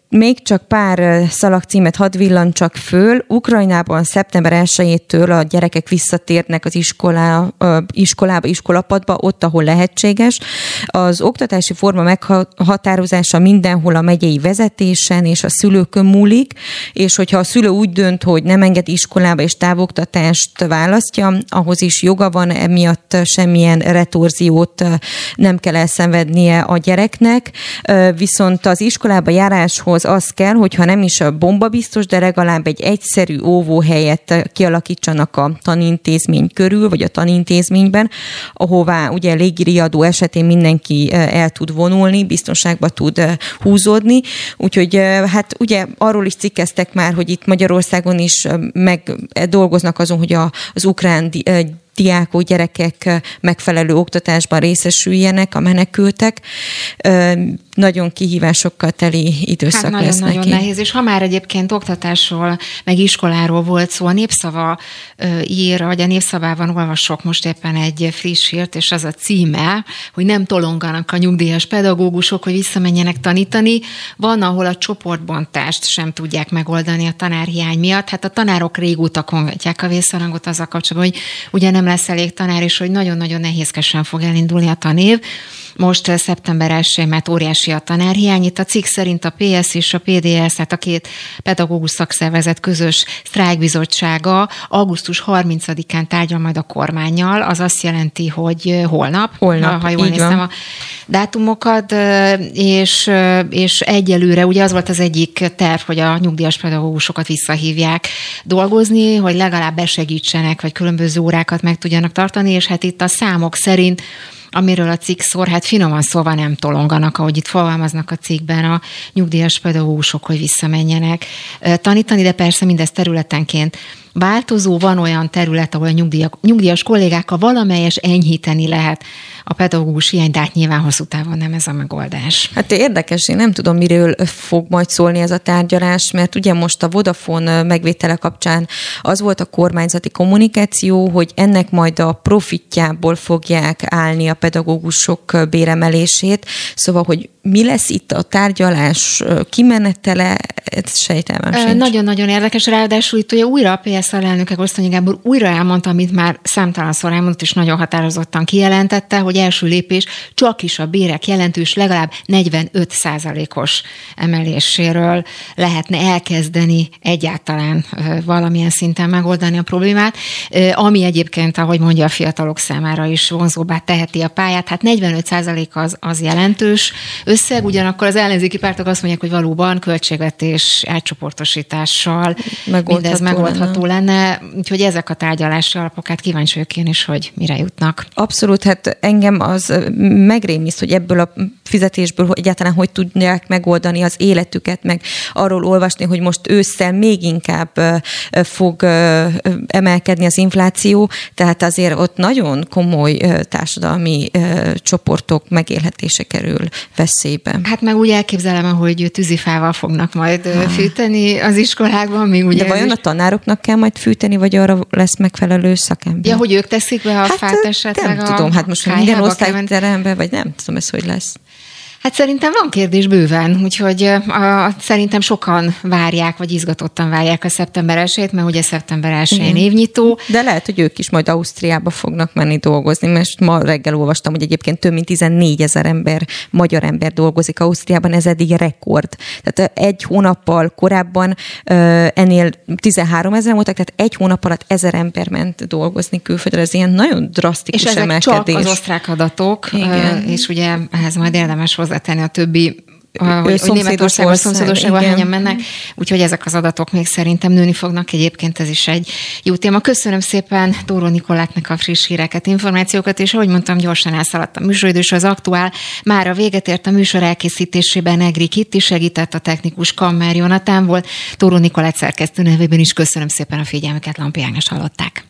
Még csak pár szalagcímet hadd villancsak föl. Ukrajnában szeptember elsejétől a gyerekek visszatérnek az iskolá, iskolába, iskolapadba, ott, ahol lehetséges. Az oktatási forma meghatározása mindenhol a megyei vezetésen és a szülőkön múlik, és hogyha a szülő úgy dönt, hogy nem enged iskolába és távoktatást választja, ahhoz is joga van, emiatt semmilyen retorziót nem kell elszenvednie a gyereknek. Viszont az iskolába járáshoz az kell, hogyha nem is a bomba biztos, de legalább egy egyszerű óvóhelyet kialakítsanak a tanintézmény körül, vagy a tanintézményben, ahová ugye légiriadó esetén mindenki el tud vonulni, biztonságba tud húzódni. Úgyhogy hát ugye arról is cikkeztek már, hogy itt Magyarországon is meg dolgoznak azon, hogy az ukrán diákok, gyerekek megfelelő oktatásban részesüljenek, a menekültek. Nagyon kihívásokkal teli időszak hát nagyon, lesz nagyon neki. Nehéz, és ha már egyébként oktatásról, meg iskoláról volt szó, a Népszava ír, vagy a Népszavában olvasok most éppen egy friss hírt, és az a címe, hogy nem tolonganak a nyugdíjas pedagógusok, hogy visszamenjenek tanítani. Van, ahol a csoportbontást sem tudják megoldani a tanárhiány miatt. Hát a tanárok régóta kongatják a vészharangot azzal kapcsolatban, hogy ugye nem lesz elég tanár, és hogy nagyon-nagyon nehézkesen fog elindulni a tanév. Most szeptember elsején, mert óriási a tanárhiány. Itt a cikk szerint a pé es zé és a pé dé es, tehát a két pedagógus szakszervezet közös sztrájkbizottsága augusztus harmincadikán tárgyal majd a kormánnyal, az azt jelenti, hogy holnap, holnap ha jól néztem a dátumokat, és, és egyelőre ugye az volt az egyik terv, hogy a nyugdíjas pedagógusokat visszahívják dolgozni, hogy legalább besegítsenek, vagy különböző órákat meg tudjanak tartani, és hát itt a számok szerint, amiről a cikk szól, hát finoman szólva nem tolonganak, ahogy itt fogalmaznak a cikkben a nyugdíjas pedagógusok, hogy visszamenjenek tanítani, de persze mindez területenként változó, van olyan terület, ahol a nyugdíjak, nyugdíjas kollégákkal valamelyes enyhíteni lehet a pedagógus hiány, de hát nyilván hosszú távon nem ez a megoldás. Hát érdekes, én nem tudom, miről fog majd szólni ez a tárgyalás, mert ugye most a Vodafone megvétele kapcsán az volt a kormányzati kommunikáció, hogy ennek majd a profitjából fogják állni a pedagógusok béremelését, szóval, hogy mi lesz itt a tárgyalás kimenetele, ez sejtelmem sincs. Nagyon-nagyon érdekes, ráadásul itt ugye újra a pé es zé alelnöke Gosztonyi Gábor újra elmondta, amit már számtalanszor elmondott, és nagyon határozottan kijelentette, hogy első lépés csak is a bérek jelentős legalább negyvenöt százalékos emeléséről lehetne elkezdeni egyáltalán valamilyen szinten megoldani a problémát, ami egyébként, ahogy mondja, a fiatalok számára is vonzóbbá teheti a pályát. Hát negyvenöt százalék az, az jelentős összeg, ugyanakkor az ellenzéki pártok azt mondják, hogy valóban költségvetés átcsoportosítással megoldható mindez megoldható lenne. lenne. Úgyhogy ezek a tárgyalási alapok, hát kíváncsi vagyok én is, hogy mire jutnak. Abszolút, hát engem az megrémiszt, hogy ebből a fizetésből egyáltalán hogy tudják megoldani az életüket, meg arról olvasni, hogy most ősszel még inkább fog emelkedni az infláció, tehát azért ott nagyon komoly társadalmi csoportok megélhetése kerül veszélybe. Hát meg úgy elképzelem, hogy tűzifával fognak majd ha. fűteni az iskolákban. Még ugye de vajon is... a tanároknak kell majd fűteni, vagy arra lesz megfelelő szakember? Ja, hogy ők teszik be a hát, fát esetleg? Nem tudom, hát most minden osztályteremben, vagy nem tudom ez, hogy lesz. Hát szerintem van kérdés bőven, úgyhogy a, a, szerintem sokan várják, vagy izgatottan várják a szeptember elsejét, mert ugye szeptember elsején évnyitó. De lehet, hogy ők is majd Ausztriába fognak menni dolgozni, mert ma reggel olvastam, hogy egyébként több mint tizennégyezer ember, magyar ember dolgozik Ausztriában, ez eddig rekord. Tehát egy hónappal korábban ennél tizenhárom ezeren voltak, tehát egy hónap alatt ezer ember ment dolgozni külföldre, ez ilyen nagyon drasztikus emelkedés. És ezek emelkedés. Csak az osztrák adatok, igen. És ugye ehhez majd érdemes hozzá tenni a többi Németországban, szomszédosságban hányan mennek, úgyhogy ezek az adatok még szerintem nőni fognak, egyébként ez is egy jó téma. Köszönöm szépen Dóró Nikolátnak a friss híreket, információkat, és ahogy mondtam, gyorsan elszaladt a műsoridő, és az aktuál már a véget ért. A műsor elkészítésében Egri Kitti segített, a technikus Kammer Jonatán volt, Dóró Nikolát szerkesztő nevében is köszönöm szépen a figyelmüket, Lampi Ágnes hallották.